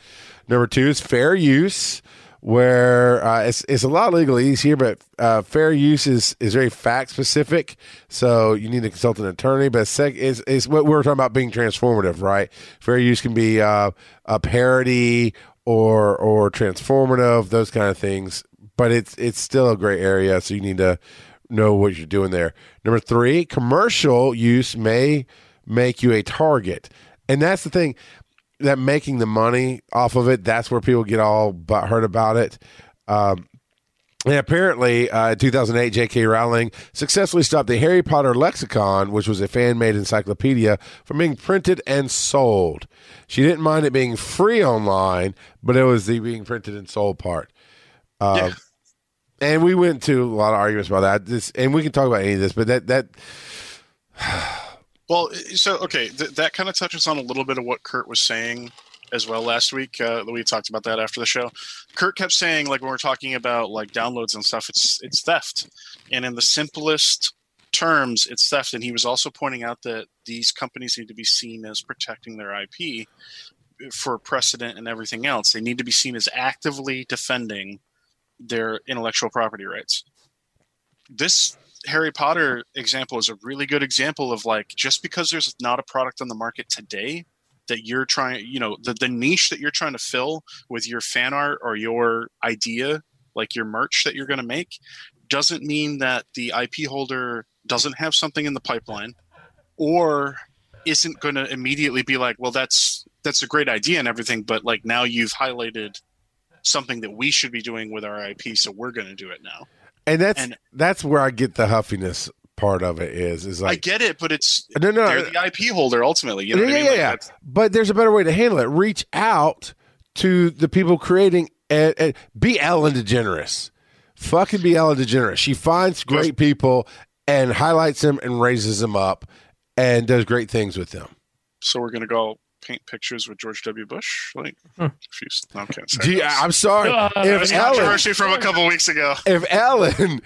Number 2 is fair use, where it's a lot of legalese here, but fair use is very fact specific. So you need to consult an attorney. But is what we're talking about being transformative, right? Fair use can be a parody or transformative, those kind of things. But it's still a gray area, so you need to know what you're doing there. Number 3, commercial use may make you a target, and that's the thing, that making the money off of it, that's where people get all butthurt about it. And apparently in 2008, J.K. Rowling successfully stopped the Harry Potter lexicon, which was a fan-made encyclopedia, from being printed and sold. She didn't mind it being free online, but it was the being printed and sold part. And we went to a lot of arguments about that, and we can talk about any of this, but that well, so, okay, that kind of touches on a little bit of what Kurt was saying as well last week. We talked about that after the show. Kurt kept saying, like, when we're talking about, like, downloads and stuff, it's theft. And in the simplest terms, it's theft. And he was also pointing out that these companies need to be seen as protecting their IP for precedent and everything else. They need to be seen as actively defending their intellectual property rights. This Harry Potter example is a really good example of, like, just because there's not a product on the market today that you're trying, you know, the niche that you're trying to fill with your fan art or your idea, like your merch that you're going to make, doesn't mean that the IP holder doesn't have something in the pipeline or isn't going to immediately be like, well, that's that's a great idea and everything, but like now you've highlighted something that we should be doing with our IP, so we're going to do it now. And that's where I get the huffiness part of it is like, I get it, but it's they're the IP holder ultimately. You know what I mean? But there's a better way to handle it. Reach out to the people creating and be Ellen DeGeneres. Fucking be Ellen DeGeneres. She finds great people and highlights them and raises them up and does great things with them. So we're gonna go paint pictures with George W. Bush. Like, I'm sorry. If controversy from a couple weeks ago. If Ellen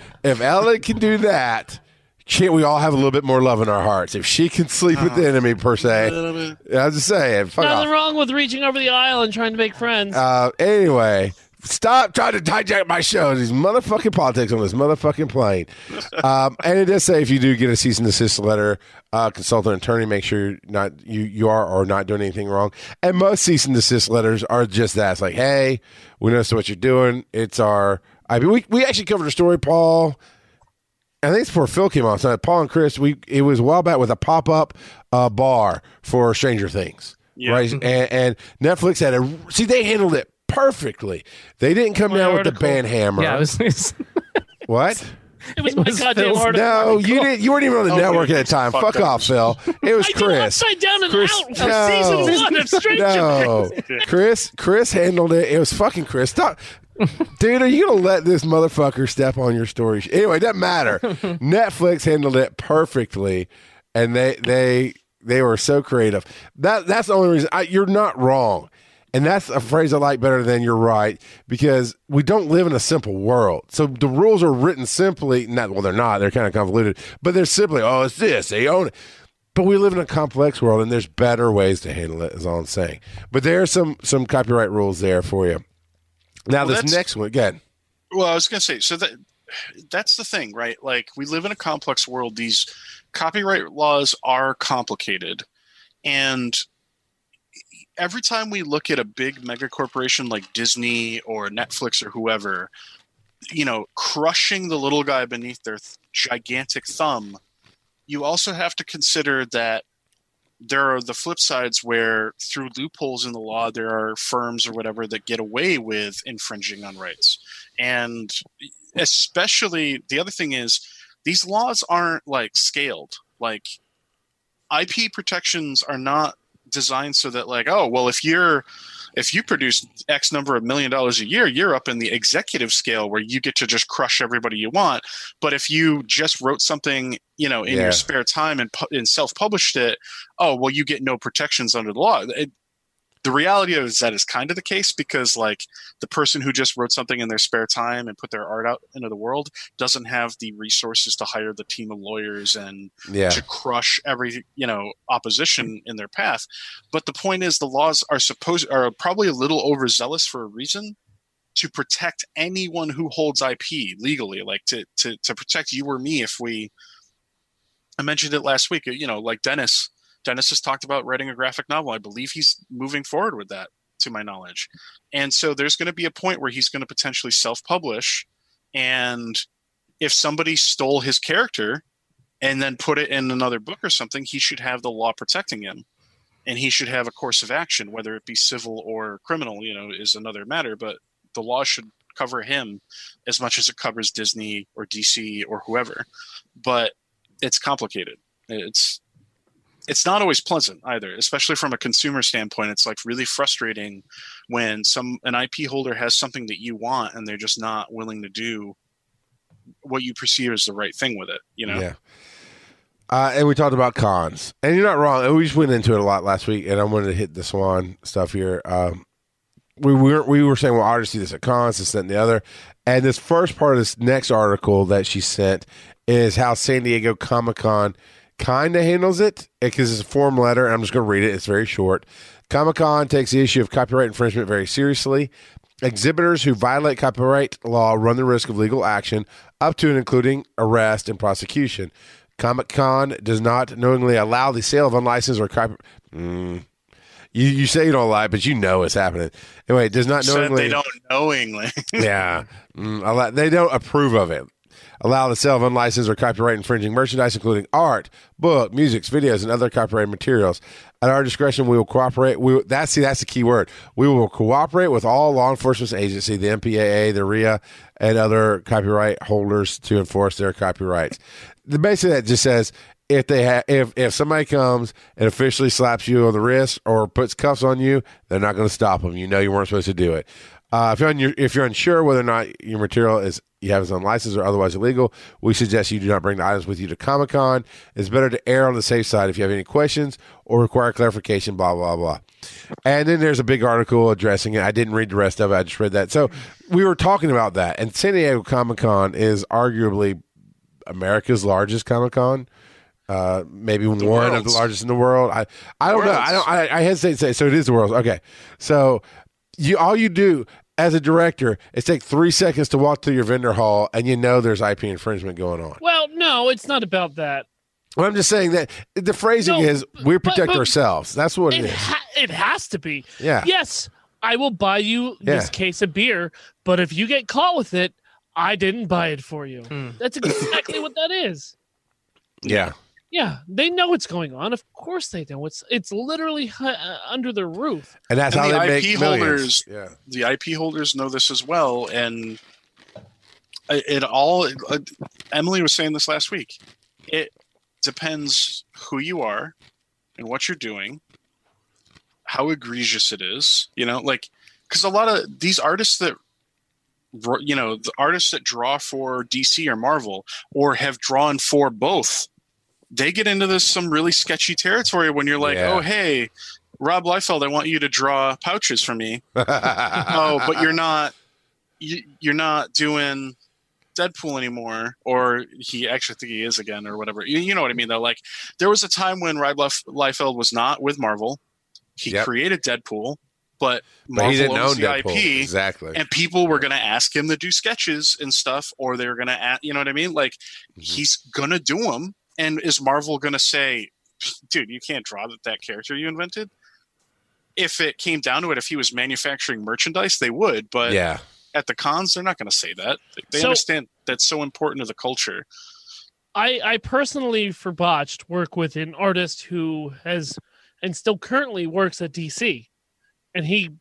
can do that, can't we all have a little bit more love in our hearts? If she can sleep with the enemy per se, I'm just saying. Nothing wrong with reaching over the aisle and trying to make friends. Anyway. Stop trying to hijack my show. These motherfucking politics on this motherfucking plane. And it does say if you do get a cease and desist letter, consult an attorney, make sure you are not doing anything wrong. And most cease and desist letters are just that. It's like, hey, we noticed what you're doing. It's our we actually covered a story, Paul. I think it's before Phil came on. So Paul and Chris, it was a while back with a pop-up bar for Stranger Things. Yeah. Right. And Netflix had they handled it perfectly. They didn't come down with the banhammer. Yeah, what? It was my goddamn article. No, you didn't. You weren't even on the network at the time. Fuck off, Phil. It was Chris. Upside down and Chris, out. No, season one of Stranger Things. Chris handled it. It was fucking Chris. Stop. Dude, are you going to let this motherfucker step on your story? Anyway, it doesn't matter. Netflix handled it perfectly, and they were so creative. That's the only reason. You're not wrong. And that's a phrase I like better than you're right, because we don't live in a simple world. So the rules are written simply. They're not. They're kind of convoluted. But they're simply, it's this. They own it. But we live in a complex world, and there's better ways to handle it, is all I'm saying. But there are some copyright rules there for you. Now, this next one, again. Well, I was going to say, so that's the thing, right? Like, we live in a complex world. These copyright laws are complicated. And every time we look at a big mega corporation like Disney or Netflix or whoever, crushing the little guy beneath their gigantic thumb, you also have to consider that there are the flip sides where through loopholes in the law, there are firms or whatever that get away with infringing on rights. And especially the other thing is these laws aren't like scaled. Like IP protections are not designed so that like, if you produce X number of $1 million a year, you're up in the executive scale where you get to just crush everybody you want. But if you just wrote something, in your spare time and self-published it, you get no protections under the law. The reality is that is kind of the case, because like the person who just wrote something in their spare time and put their art out into the world doesn't have the resources to hire the team of lawyers and to crush every, opposition in their path. But the point is the laws are probably a little overzealous for a reason, to protect anyone who holds IP legally, like to protect you or me. If I mentioned it last week, like Dennis has talked about writing a graphic novel. I believe he's moving forward with that, to my knowledge. And so there's going to be a point where he's going to potentially self-publish. And if somebody stole his character and then put it in another book or something, he should have the law protecting him. And he should have a course of action, whether it be civil or criminal, is another matter. But the law should cover him as much as it covers Disney or DC or whoever. But it's complicated. It's not always pleasant either, especially from a consumer standpoint. It's like really frustrating when an IP holder has something that you want and they're just not willing to do what you perceive as the right thing with it. Yeah. And we talked about cons, and you're not wrong. We just went into it a lot last week, and I wanted to hit the Swan stuff here. We were saying, well, I already see this at cons, this, that, and the other. And this first part of this next article that she sent is how San Diego Comic-Con kind of handles it, because it's a form letter, and I'm just going to read it. It's very short. Comic-Con takes the issue of copyright infringement very seriously. Exhibitors who violate copyright law run the risk of legal action, up to and including arrest and prosecution. Comic-Con does not knowingly allow the sale of unlicensed or copyright. You say you don't lie, but you know it's happening. Anyway, it does not knowingly. They don't knowingly. They don't approve of it. Allow the sale of unlicensed or copyright infringing merchandise, including art, book, music, videos, and other copyrighted materials. At our discretion, we will cooperate. That's the key word. We will cooperate with all law enforcement agencies, the MPAA, the RIA, and other copyright holders to enforce their copyrights. Basically, that just says if somebody comes and officially slaps you on the wrist or puts cuffs on you, they're not going to stop them. You know you weren't supposed to do it. If you're unsure whether or not your material you have is unlicensed or otherwise illegal, we suggest you do not bring the items with you to Comic-Con. It's better to err on the safe side. If you have any questions or require clarification, blah, blah, blah. And then there's a big article addressing it. I didn't read the rest of it. I just read that. So we were talking about that. And San Diego Comic-Con is arguably America's largest Comic-Con. Maybe one of the largest in the world. I don't know. I hesitate to say. So it is the world's. Okay. So all you do as a director is take 3 seconds to walk through your vendor hall, and you know there's IP infringement going on. Well, no, it's not about that. Well, I'm just saying that the phrasing is we protect ourselves. That's what it is. It has to be. Yeah. Yes, I will buy you this case of beer, but if you get caught with it, I didn't buy it for you. That's exactly what that is. Yeah. Yeah, they know what's going on. Of course they do. It's literally under their roof. And that's how they make millions. The IP holders know this as well. And Emily was saying this last week. It depends who you are and what you're doing, how egregious it is. You know, like, because a lot of these artists that, you know, the artists that draw for DC or Marvel or have drawn for both, they get into some really sketchy territory when you're like, oh, hey, Rob Liefeld, I want you to draw pouches for me. Oh, but you're not doing Deadpool anymore, or he actually think he is again or whatever. You know what I mean, though? Like, there was a time when Rob Liefeld was not with Marvel. He created Deadpool, but Marvel didn't own the IP. Exactly. And people were going to ask him to do sketches and stuff, or they were going to, you know what I mean? Like, he's going to do them. And is Marvel going to say, dude, you can't draw that character you invented? If it came down to it, if he was manufacturing merchandise, they would. But at the cons, they're not going to say that. They understand that's so important to the culture. I personally, for Botched, work with an artist who has and still currently works at DC. And he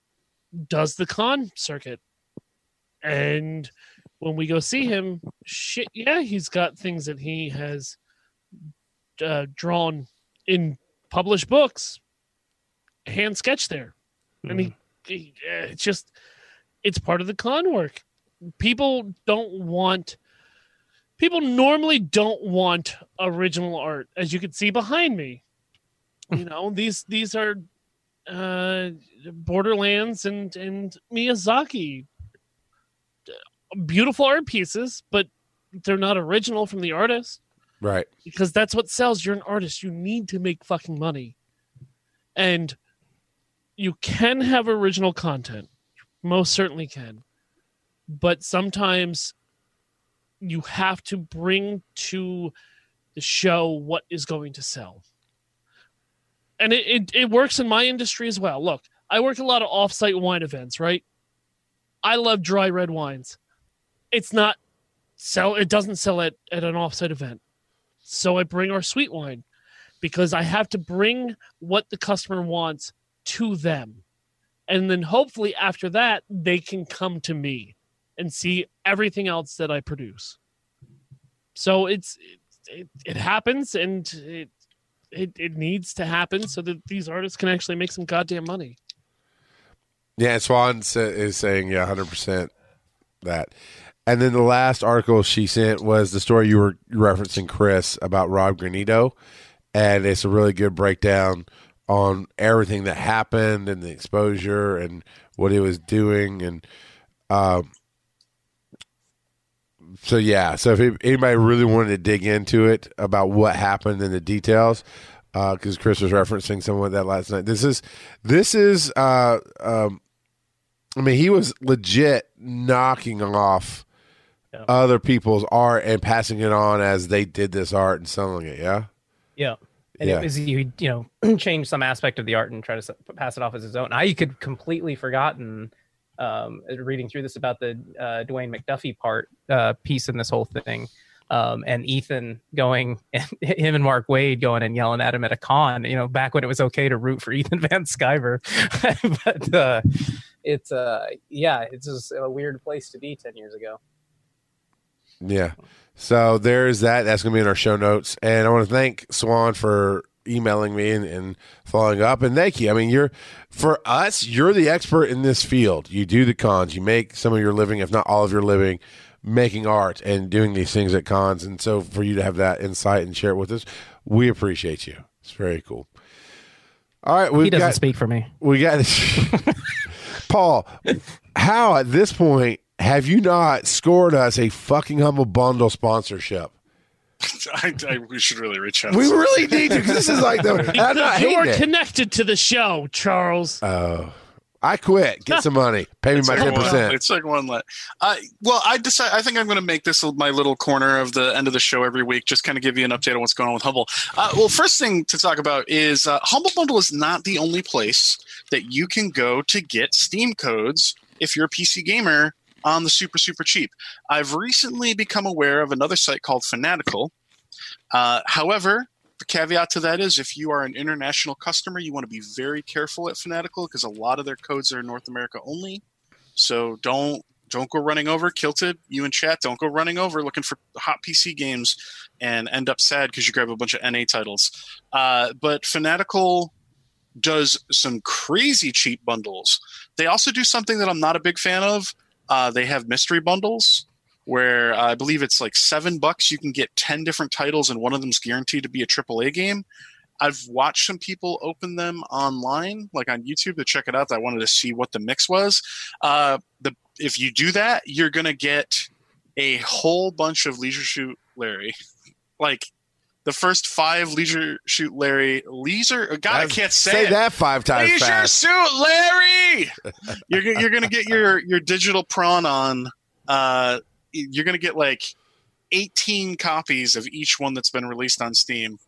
does the con circuit. And when we go see him, he's got things that he has drawn in published books, hand sketched there. And it's just, it's part of the con work. People normally don't want original art, as you can see behind me. You know, these are Borderlands and Miyazaki. Beautiful art pieces, but they're not original from the artist. Right. Because that's what sells. You're an artist. You need to make fucking money. And you can have original content. You most certainly can. But sometimes you have to bring to the show what is going to sell. And it works in my industry as well. Look, I work a lot of off-site wine events, right? I love dry red wines. It doesn't sell at an off-site event. So I bring our sweet wine because I have to bring what the customer wants to them. And then hopefully after that, they can come to me and see everything else that I produce. So it happens, and it needs to happen so that these artists can actually make some goddamn money. Yeah, Swan is saying, 100% that. And then the last article she sent was the story you were referencing, Chris, about Rob Granito. And it's a really good breakdown on everything that happened and the exposure and what he was doing. And so if anybody really wanted to dig into it about what happened and the details, because Chris was referencing some of that last night. He was legit knocking off other people's art and passing it on as they did this art and selling it. It was, change some aspect of the art and try to pass it off as his own. I could completely forgotten reading through this about the Dwayne McDuffie piece in this whole thing, and Ethan going, and him and Mark Waid going and yelling at him at a con, you know, back when it was okay to root for Ethan Van Sciver. But it's just a weird place to be 10 years ago. Yeah. So there's that. That's going to be in our show notes. And I want to thank Swan for emailing me and following up. And thank you. I mean, you're the expert in this field. You do the cons. You make some of your living, if not all of your living, making art and doing these things at cons. And so for you to have that insight and share it with us, we appreciate you. It's very cool. All right. He doesn't speak for me. We got Paul. How at this point have you not scored us a fucking Humble Bundle sponsorship? We should really reach out. We really need to, because this is like you're connected to the show, Charles. Oh, I quit. Get some money. Pay me my 10%. It's like one left. I think I'm going to make this my little corner of the end of the show every week. Just kind of give you an update on what's going on with Humble. Well, first thing to talk about is Humble Bundle is not the only place that you can go to get Steam codes if you're a PC gamer on the super, super cheap. I've recently become aware of another site called Fanatical. However, the caveat to that is if you are an international customer, you want to be very careful at Fanatical because a lot of their codes are North America only. So don't go running over. Kilted, you in chat, don't go running over looking for hot PC games and end up sad because you grab a bunch of NA titles. But Fanatical does some crazy cheap bundles. They also do something that I'm not a big fan of. They have mystery bundles where I believe it's like $7. You can get 10 different titles and one of them's guaranteed to be a AAA game. I've watched some people open them online, like on YouTube, to check it out. I wanted to see what the mix was. If you do that, you're going to get a whole bunch of Leisure Suit Larry. Like the first 5 Leisure Suit Larry. I can't say that 5 times Leisure fast. Suit Larry! You're going to get your digital prawn on. You're going to get like 18 copies of each one that's been released on Steam.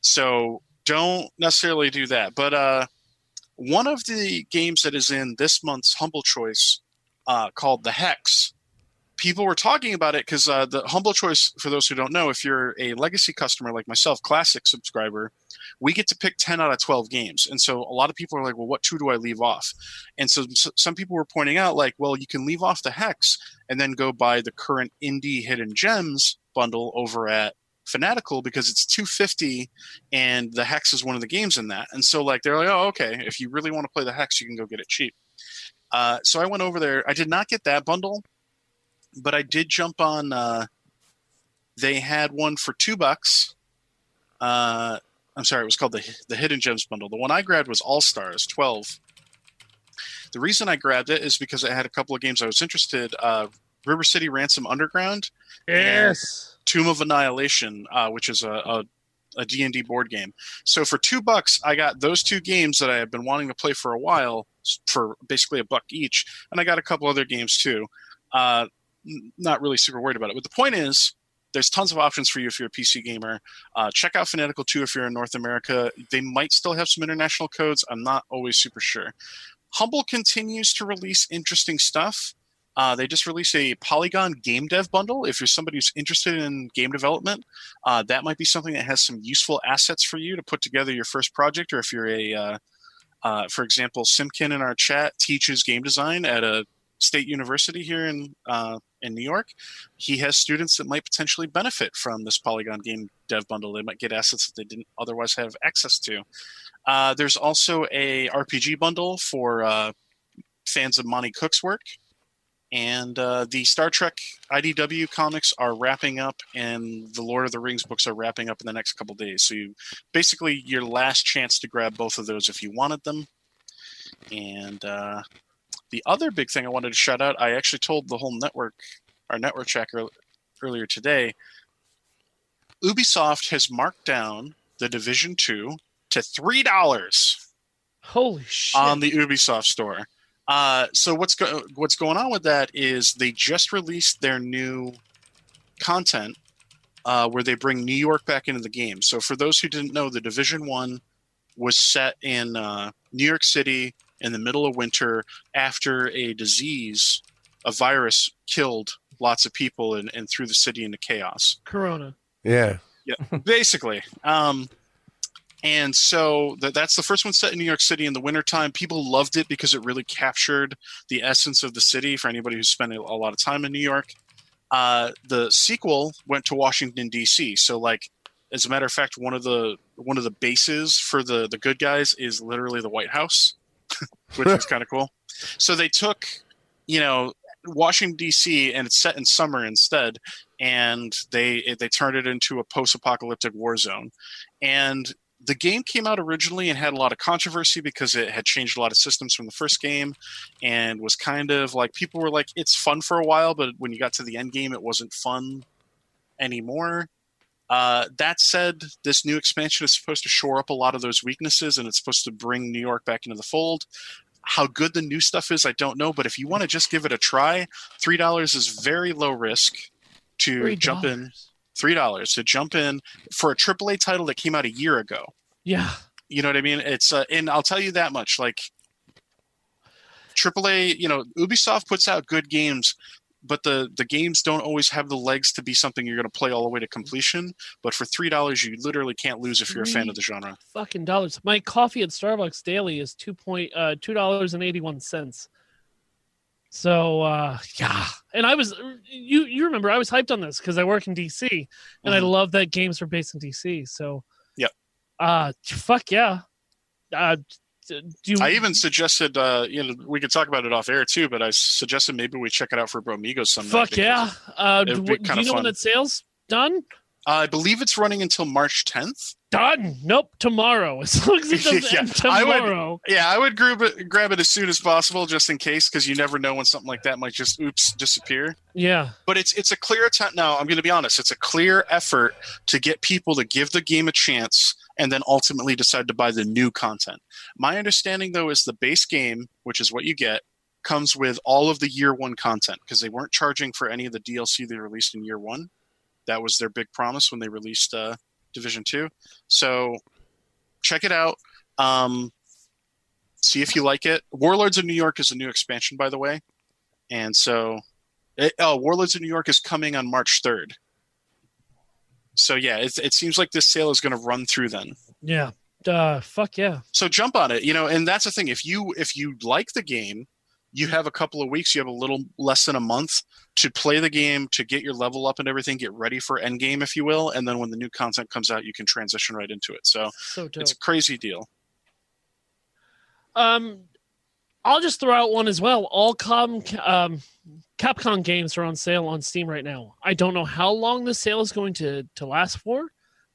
So don't necessarily do that. But one of the games that is in this month's Humble Choice called The Hex, people were talking about it because the Humble Choice, for those who don't know, if you're a legacy customer like myself, classic subscriber, we get to pick 10 out of 12 games. And so a lot of people are like, well, what 2 do I leave off? And so some people were pointing out like, well, you can leave off The Hex and then go buy the current Indie Hidden Gems bundle over at Fanatical because it's $2.50 and The Hex is one of the games in that. And so like they're like, oh, okay, if you really want to play The Hex, you can go get it cheap. So I went over there. I did not get that bundle. But I did jump on, they had one for $2. It was called the Hidden Gems Bundle. The one I grabbed was All Stars 12. The reason I grabbed it is because I had a couple of games I was interested. River City Ransom Underground. Yes. And Tomb of Annihilation, which is a D&D board game. So for $2, I got those 2 games that I have been wanting to play for a while for basically $1 each. And I got a couple other games too. Not really super worried about it. But the point is, there's tons of options for you if you're a PC gamer. Check out Fanatical too if you're in North America. They might still have some international codes. I'm not always super sure. Humble continues to release interesting stuff. They just released a Polygon game dev bundle. If you're somebody who's interested in game development, that might be something that has some useful assets for you to put together your first project. Or if you're for example, Simkin in our chat teaches game design at a State University here in New York. He has students that might potentially benefit from this Polygon game dev bundle. They might get assets that they didn't otherwise have access to. There's also a RPG bundle for fans of Monty Cook's work. And the Star Trek IDW comics are wrapping up and the Lord of the Rings books are wrapping up in the next couple of days. So basically your last chance to grab both of those if you wanted them. And the other big thing I wanted to shout out, I actually told the whole network, our network tracker earlier today, Ubisoft has marked down The Division 2 to $3. Holy shit. On the Ubisoft store. So what's going on with that is they just released their new content where they bring New York back into the game. So for those who didn't know, The Division 1 was set in New York City in the middle of winter after a virus killed lots of people and threw the city into chaos. Corona. Yeah. Yeah, basically. And so that's the first one set in New York City in the wintertime. People loved it because it really captured the essence of the city for anybody who's spent a lot of time in New York. The sequel went to Washington, D.C. So, like, as a matter of fact, one of the bases for the good guys is literally the White House, which is kind of cool. So they took, Washington, D.C., and it's set in summer instead, and they turned it into a post-apocalyptic war zone. And the game came out originally and had a lot of controversy because it had changed a lot of systems from the first game and was kind of like, people were like, it's fun for a while, but when you got to the end game, it wasn't fun anymore. That said, this new expansion is supposed to shore up a lot of those weaknesses, and it's supposed to bring New York back into the fold. How good the new stuff is, I don't know, but if you want to just give it a try, $3 is very low risk to jump in. $3 to jump in for a AAA title that came out a year ago. Yeah. You know what I mean? It's and I'll tell you that much. Like, AAA, Ubisoft puts out good games, but the games don't always have the legs to be something you're going to play all the way to completion. But for $3, you literally can't lose if you're a fan of the genre. Fucking dollars. My coffee at Starbucks daily is $2.81. So, yeah. And I was, you remember, I was hyped on this because I work in DC, and I love that games were based in DC. So, yeah. Fuck yeah. I even suggested, we could talk about it off air too, but I suggested maybe we check it out for Bromigos sometime. Fuck yeah. Do you know when that sale's done? I believe it's running until March 10th. Done. Nope. Tomorrow. As long as it doesn't end tomorrow. I would grab it as soon as possible, just in case, because you never know when something like that might just disappear. Yeah. But it's a clear attempt. Now, I'm going to be honest. It's a clear effort to get people to give the game a chance and then ultimately decide to buy the new content. My understanding, though, is the base game, which is what you get, comes with all of the year one content, because they weren't charging for any of the DLC they released in year one. That was their big promise when they released Division 2. So check it out. See if you like it. Warlords of New York is a new expansion, by the way. And so Warlords of New York is coming on March 3rd. So, yeah, it seems like this sale is going to run through then. Yeah. Fuck yeah. So jump on it. And that's the thing. If you like the game, you have a couple of weeks, you have a little less than a month to play the game, to get your level up and everything, get ready for endgame, if you will. And then when the new content comes out, you can transition right into it. So it's a crazy deal. I'll just throw out one as well. All Capcom games are on sale on Steam right now. I don't know how long the sale is going to last for,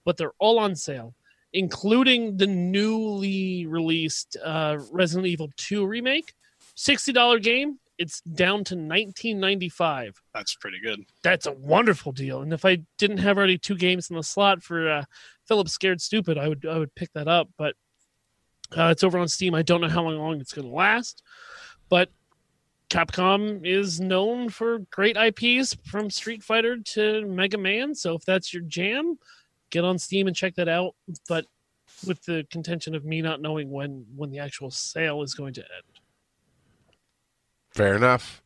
but they're all on sale, including the newly released Resident Evil 2 remake. $60 game, it's down to $19.95. That's pretty good. That's a wonderful deal. And if I didn't have already two games in the slot for Philip's Scared Stupid, I would pick that up. But it's over on Steam. I don't know how long it's going to last. But Capcom is known for great IPs, from Street Fighter to Mega Man. So if that's your jam, get on Steam and check that out. But with the contention of me not knowing when the actual sale is going to end. Fair enough.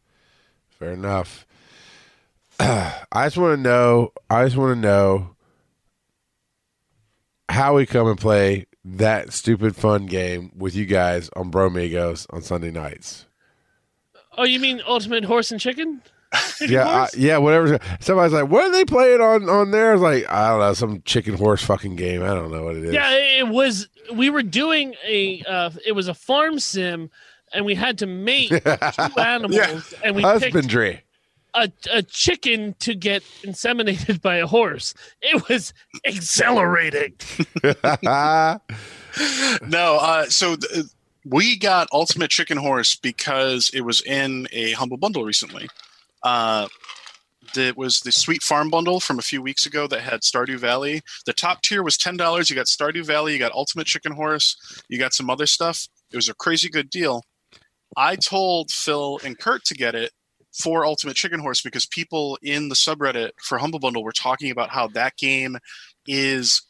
I just want to know how we come and play that stupid fun game with you guys on Bromigos on Sunday nights. Oh, you mean Ultimate Horse and Chicken? Yeah, whatever. Somebody's like, what are they playing on there? It's like, I don't know, some chicken horse fucking game. I don't know what it is. Yeah, it was a farm sim. And we had to mate two animals, and we husbandry. Picked a chicken to get inseminated by a horse. It was exhilarating. So we got Ultimate Chicken Horse because it was in a Humble Bundle recently. It was the Sweet Farm Bundle from a few weeks ago that had Stardew Valley. The top tier was $10. You got Stardew Valley. You got Ultimate Chicken Horse. You got some other stuff. It was a crazy good deal. I told Phil and Kurt to get it for Ultimate Chicken Horse because people in the subreddit for Humble Bundle were talking about how that game is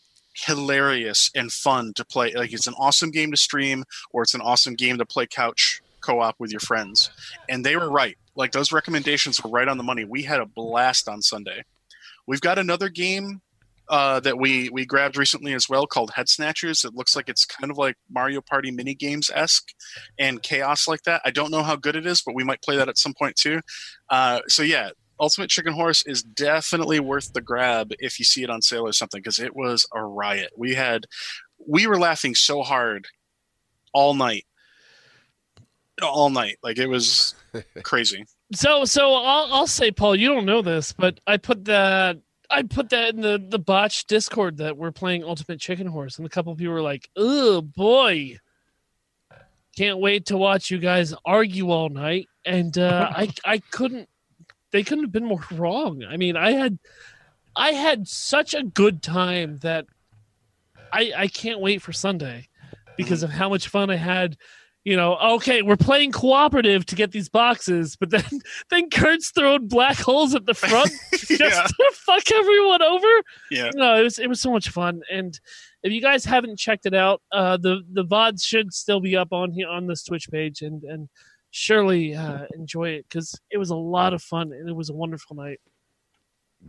hilarious and fun to play. Like, it's an awesome game to stream, or it's an awesome game to play couch co-op with your friends. And they were right. Like, those recommendations were right on the money. We had a blast on Sunday. We've got another game that we grabbed recently as well called Head Snatchers. It looks like it's kind of like Mario Party mini games-esque and chaos like that. I don't know how good it is, but we might play that at some point too. So yeah, Ultimate Chicken Horse is definitely worth the grab if you see it on sale or something, because it was a riot. We were laughing so hard all night. All night. Like, it was crazy. So I'll say, Paul, you don't know this, but I put that in the botched Discord that we're playing Ultimate Chicken Horse, and a couple of people were like, oh boy, can't wait to watch you guys argue all night. And they couldn't have been more wrong. I mean, I had such a good time that I can't wait for Sunday because of how much fun I had. You know, okay, we're playing cooperative to get these boxes, but then Kurt's throwing black holes at the front just to fuck everyone over. Yeah, no, it was so much fun. And if you guys haven't checked it out, the VODs should still be up on here on this Twitch page, and surely enjoy it, because it was a lot of fun and it was a wonderful night.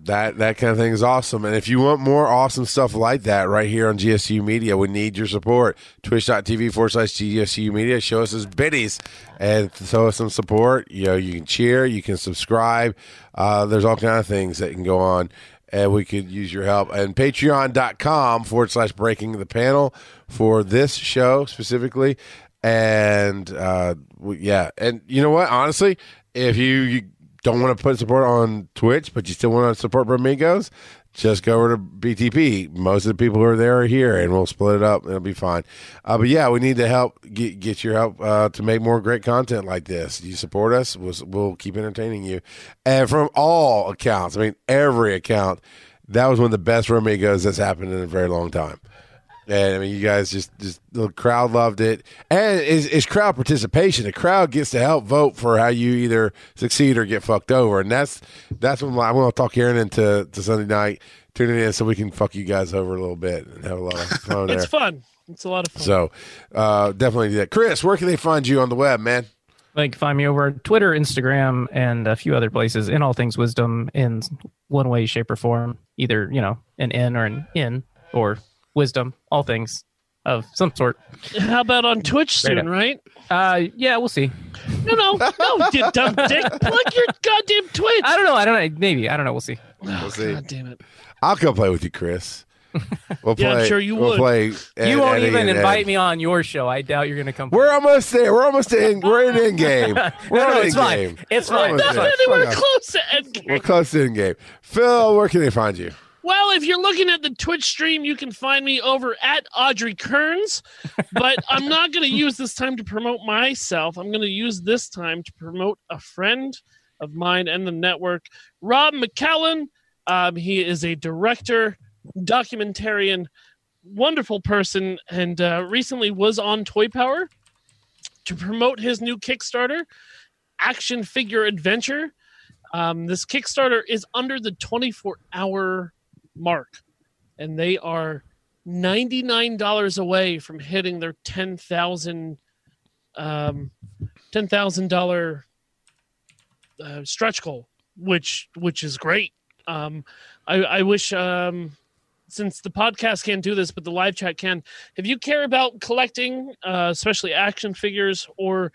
That kind of thing is awesome. And if you want more awesome stuff like that right here on GSU Media, we need your support. Twitch.tv/GSU Media. Show us those biddies and show us some support. You know, you can cheer, you can subscribe. There's all kinds of things that can go on, and we could use your help. And patreon.com/breaking the panel for this show specifically. And and you know what? Honestly, if you don't want to put support on Twitch, but you still want to support Bramigos, just go over to BTP. Most of the people who are there are here, and we'll split it up, and it'll be fine. But yeah, we need to help get your help to make more great content like this. You support us, we'll keep entertaining you. And from all accounts, I mean, every account, that was one of the best Bramigos that's happened in a very long time. And I mean, you guys just the crowd loved it, and it's crowd participation. The crowd gets to help vote for how you either succeed or get fucked over, and that's when I'm going to talk Aaron into Sunday night. Tune in so we can fuck you guys over a little bit and have a lot of fun. It's fun. It's a lot of fun. So definitely do that. Chris, where can they find you on the web, man? They can find me over Twitter, Instagram, and a few other places. In all things wisdom, in one way, shape, or form, either an N or an N or. Wisdom, all things of some sort. How about on Twitch soon, right? Yeah, we'll see. No, you dumb dick. Plug your goddamn Twitch. I don't know. Maybe. I don't know. We'll see. We'll see. God damn it. I'll come play with you, Chris. We'll play. Yeah, I'm sure you would. Play you won't even invite me on your show. I doubt you're going to come. We're almost there. We're almost in. We're in end game. It's fine. It's fine. We're close to end game. We're close to end game. Phil, where can they find you? Well, if you're looking at the Twitch stream, you can find me over at Audrey Kearns, but I'm not going to use this time to promote myself. I'm going to use this time to promote a friend of mine and the network, Rob McCallum. He is a director, documentarian, wonderful person, and recently was on Toy Power to promote his new Kickstarter, Action Figure Adventure. This Kickstarter is under the 24-hour mark, and they are $99 away from hitting their $10,000 stretch goal, which is great. I wish, since the podcast can't do this, but the live chat can. If you care about collecting, especially action figures, or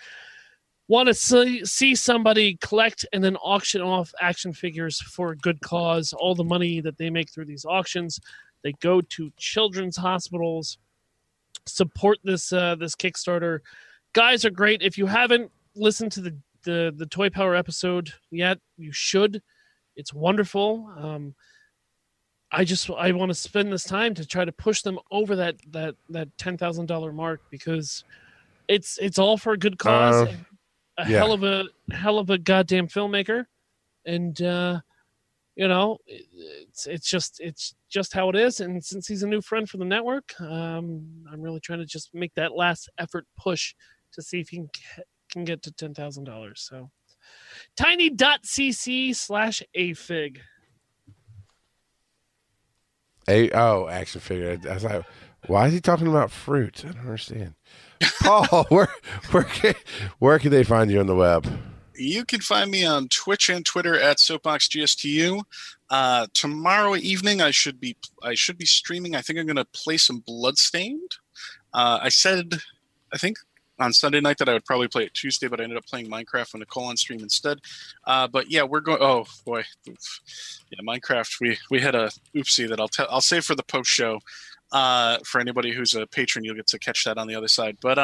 want to see somebody collect and then auction off action figures for a good cause. All the money that they make through these auctions, they go to children's hospitals. Support this Kickstarter. Guys are great. If you haven't listened to the Toy Power episode yet, you should. It's wonderful. I want to spend this time to try to push them over that $10,000 mark, because it's all for a good cause. Hell of a goddamn filmmaker, and it's just how it is. And since he's a new friend for the network, I'm really trying to just make that last effort push to see if he can get to $10,000. So, tiny.cc/afig. Action figure. I was like, why is he talking about fruit? I don't understand. Paul, where can they find you on the web? You can find me on Twitch and Twitter at SoapboxGSTU. Tomorrow evening, I should be streaming. I think I'm going to play some Bloodstained. I said, I think on Sunday night that I would probably play it Tuesday, but I ended up playing Minecraft when Nicole on stream instead. But yeah, we're going. Oh boy, yeah, Minecraft. We had a oopsie that I'll save for the post show. For anybody who's a patron, you'll get to catch that on the other side. But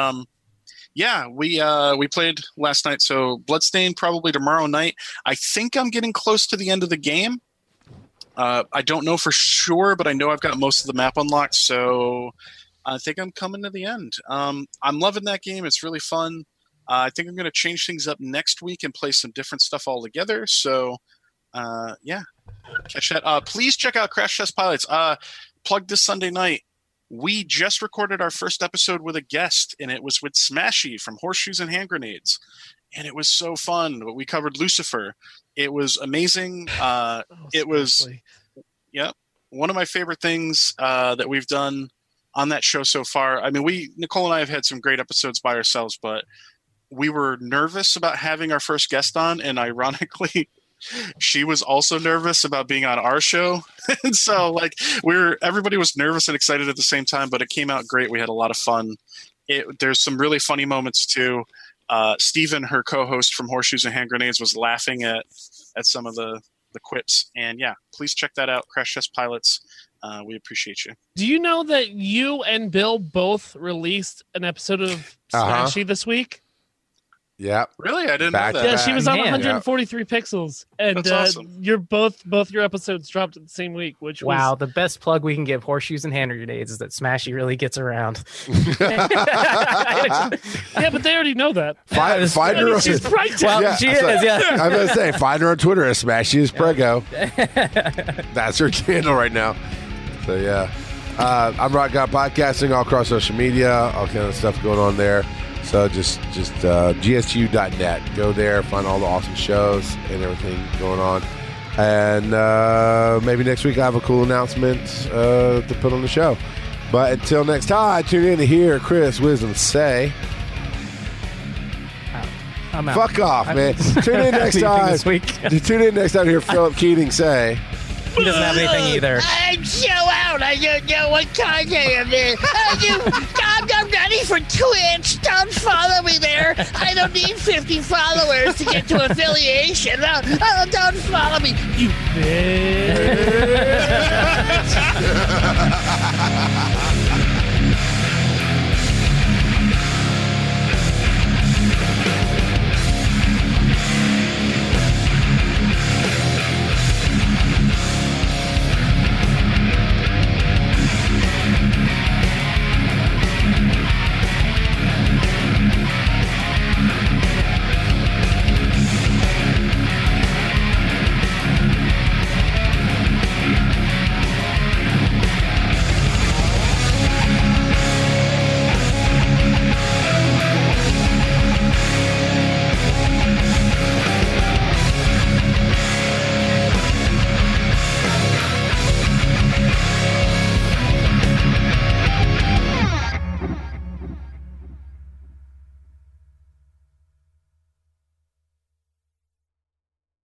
yeah, we played last night, so Bloodstained probably tomorrow night. I think I'm getting close to the end of the game. I don't know for sure, but I know I've got most of the map unlocked, so I think I'm coming to the end. I'm loving that game. It's really fun. I think I'm going to change things up next week and play some different stuff all together, so yeah, catch that. Please check out Crash Test Pilots. Plugged this Sunday night. We just recorded our first episode with a guest, and it was with Smashy from Horseshoes and Hand Grenades. And it was so fun. But we covered Lucifer. It was amazing. It was, yeah, one of my favorite things that we've done on that show so far. I mean, Nicole and I have had some great episodes by ourselves, but we were nervous about having our first guest on. And ironically, she was also nervous about being on our show. And so everybody was nervous and excited at the same time, but it came out great. We had a lot of fun. There's some really funny moments too. Steven, her co-host from Horseshoes and Hand Grenades, was laughing at some of the quips. And yeah, please check that out. Crash Test Pilots. We appreciate you. Do you know that you and Bill both released an episode of Smashy this week? Yeah, really, I didn't know that. Yeah, she was on 143 pixels, and that's awesome. You're both your episodes dropped in the same week, which was the best plug we can give Horseshoes and Hand Grenades is that Smashy really gets around. Yeah, but they already know that. Find her. She's pregnant. Well, yeah, she is. Yeah, I'm gonna say find her on Twitter at Smashy is Prego. That's her channel right now. So yeah, I'm Rock God Podcasting all across social media, all kind of stuff going on there. So just gstu.net. Go there, find all the awesome shows and everything going on. And maybe next week I have a cool announcement to put on the show. But until next time, tune in to hear Chris Wisdom say... I'm out. Fuck off, man. Tune in next time. Tune in next time to hear Philip Keating say... He doesn't have anything either. I'm so out. I don't know what kind I am in. I'm ready for Twitch. Don't follow me there. I don't need 50 followers to get to affiliation. Oh, don't follow me, you bitch.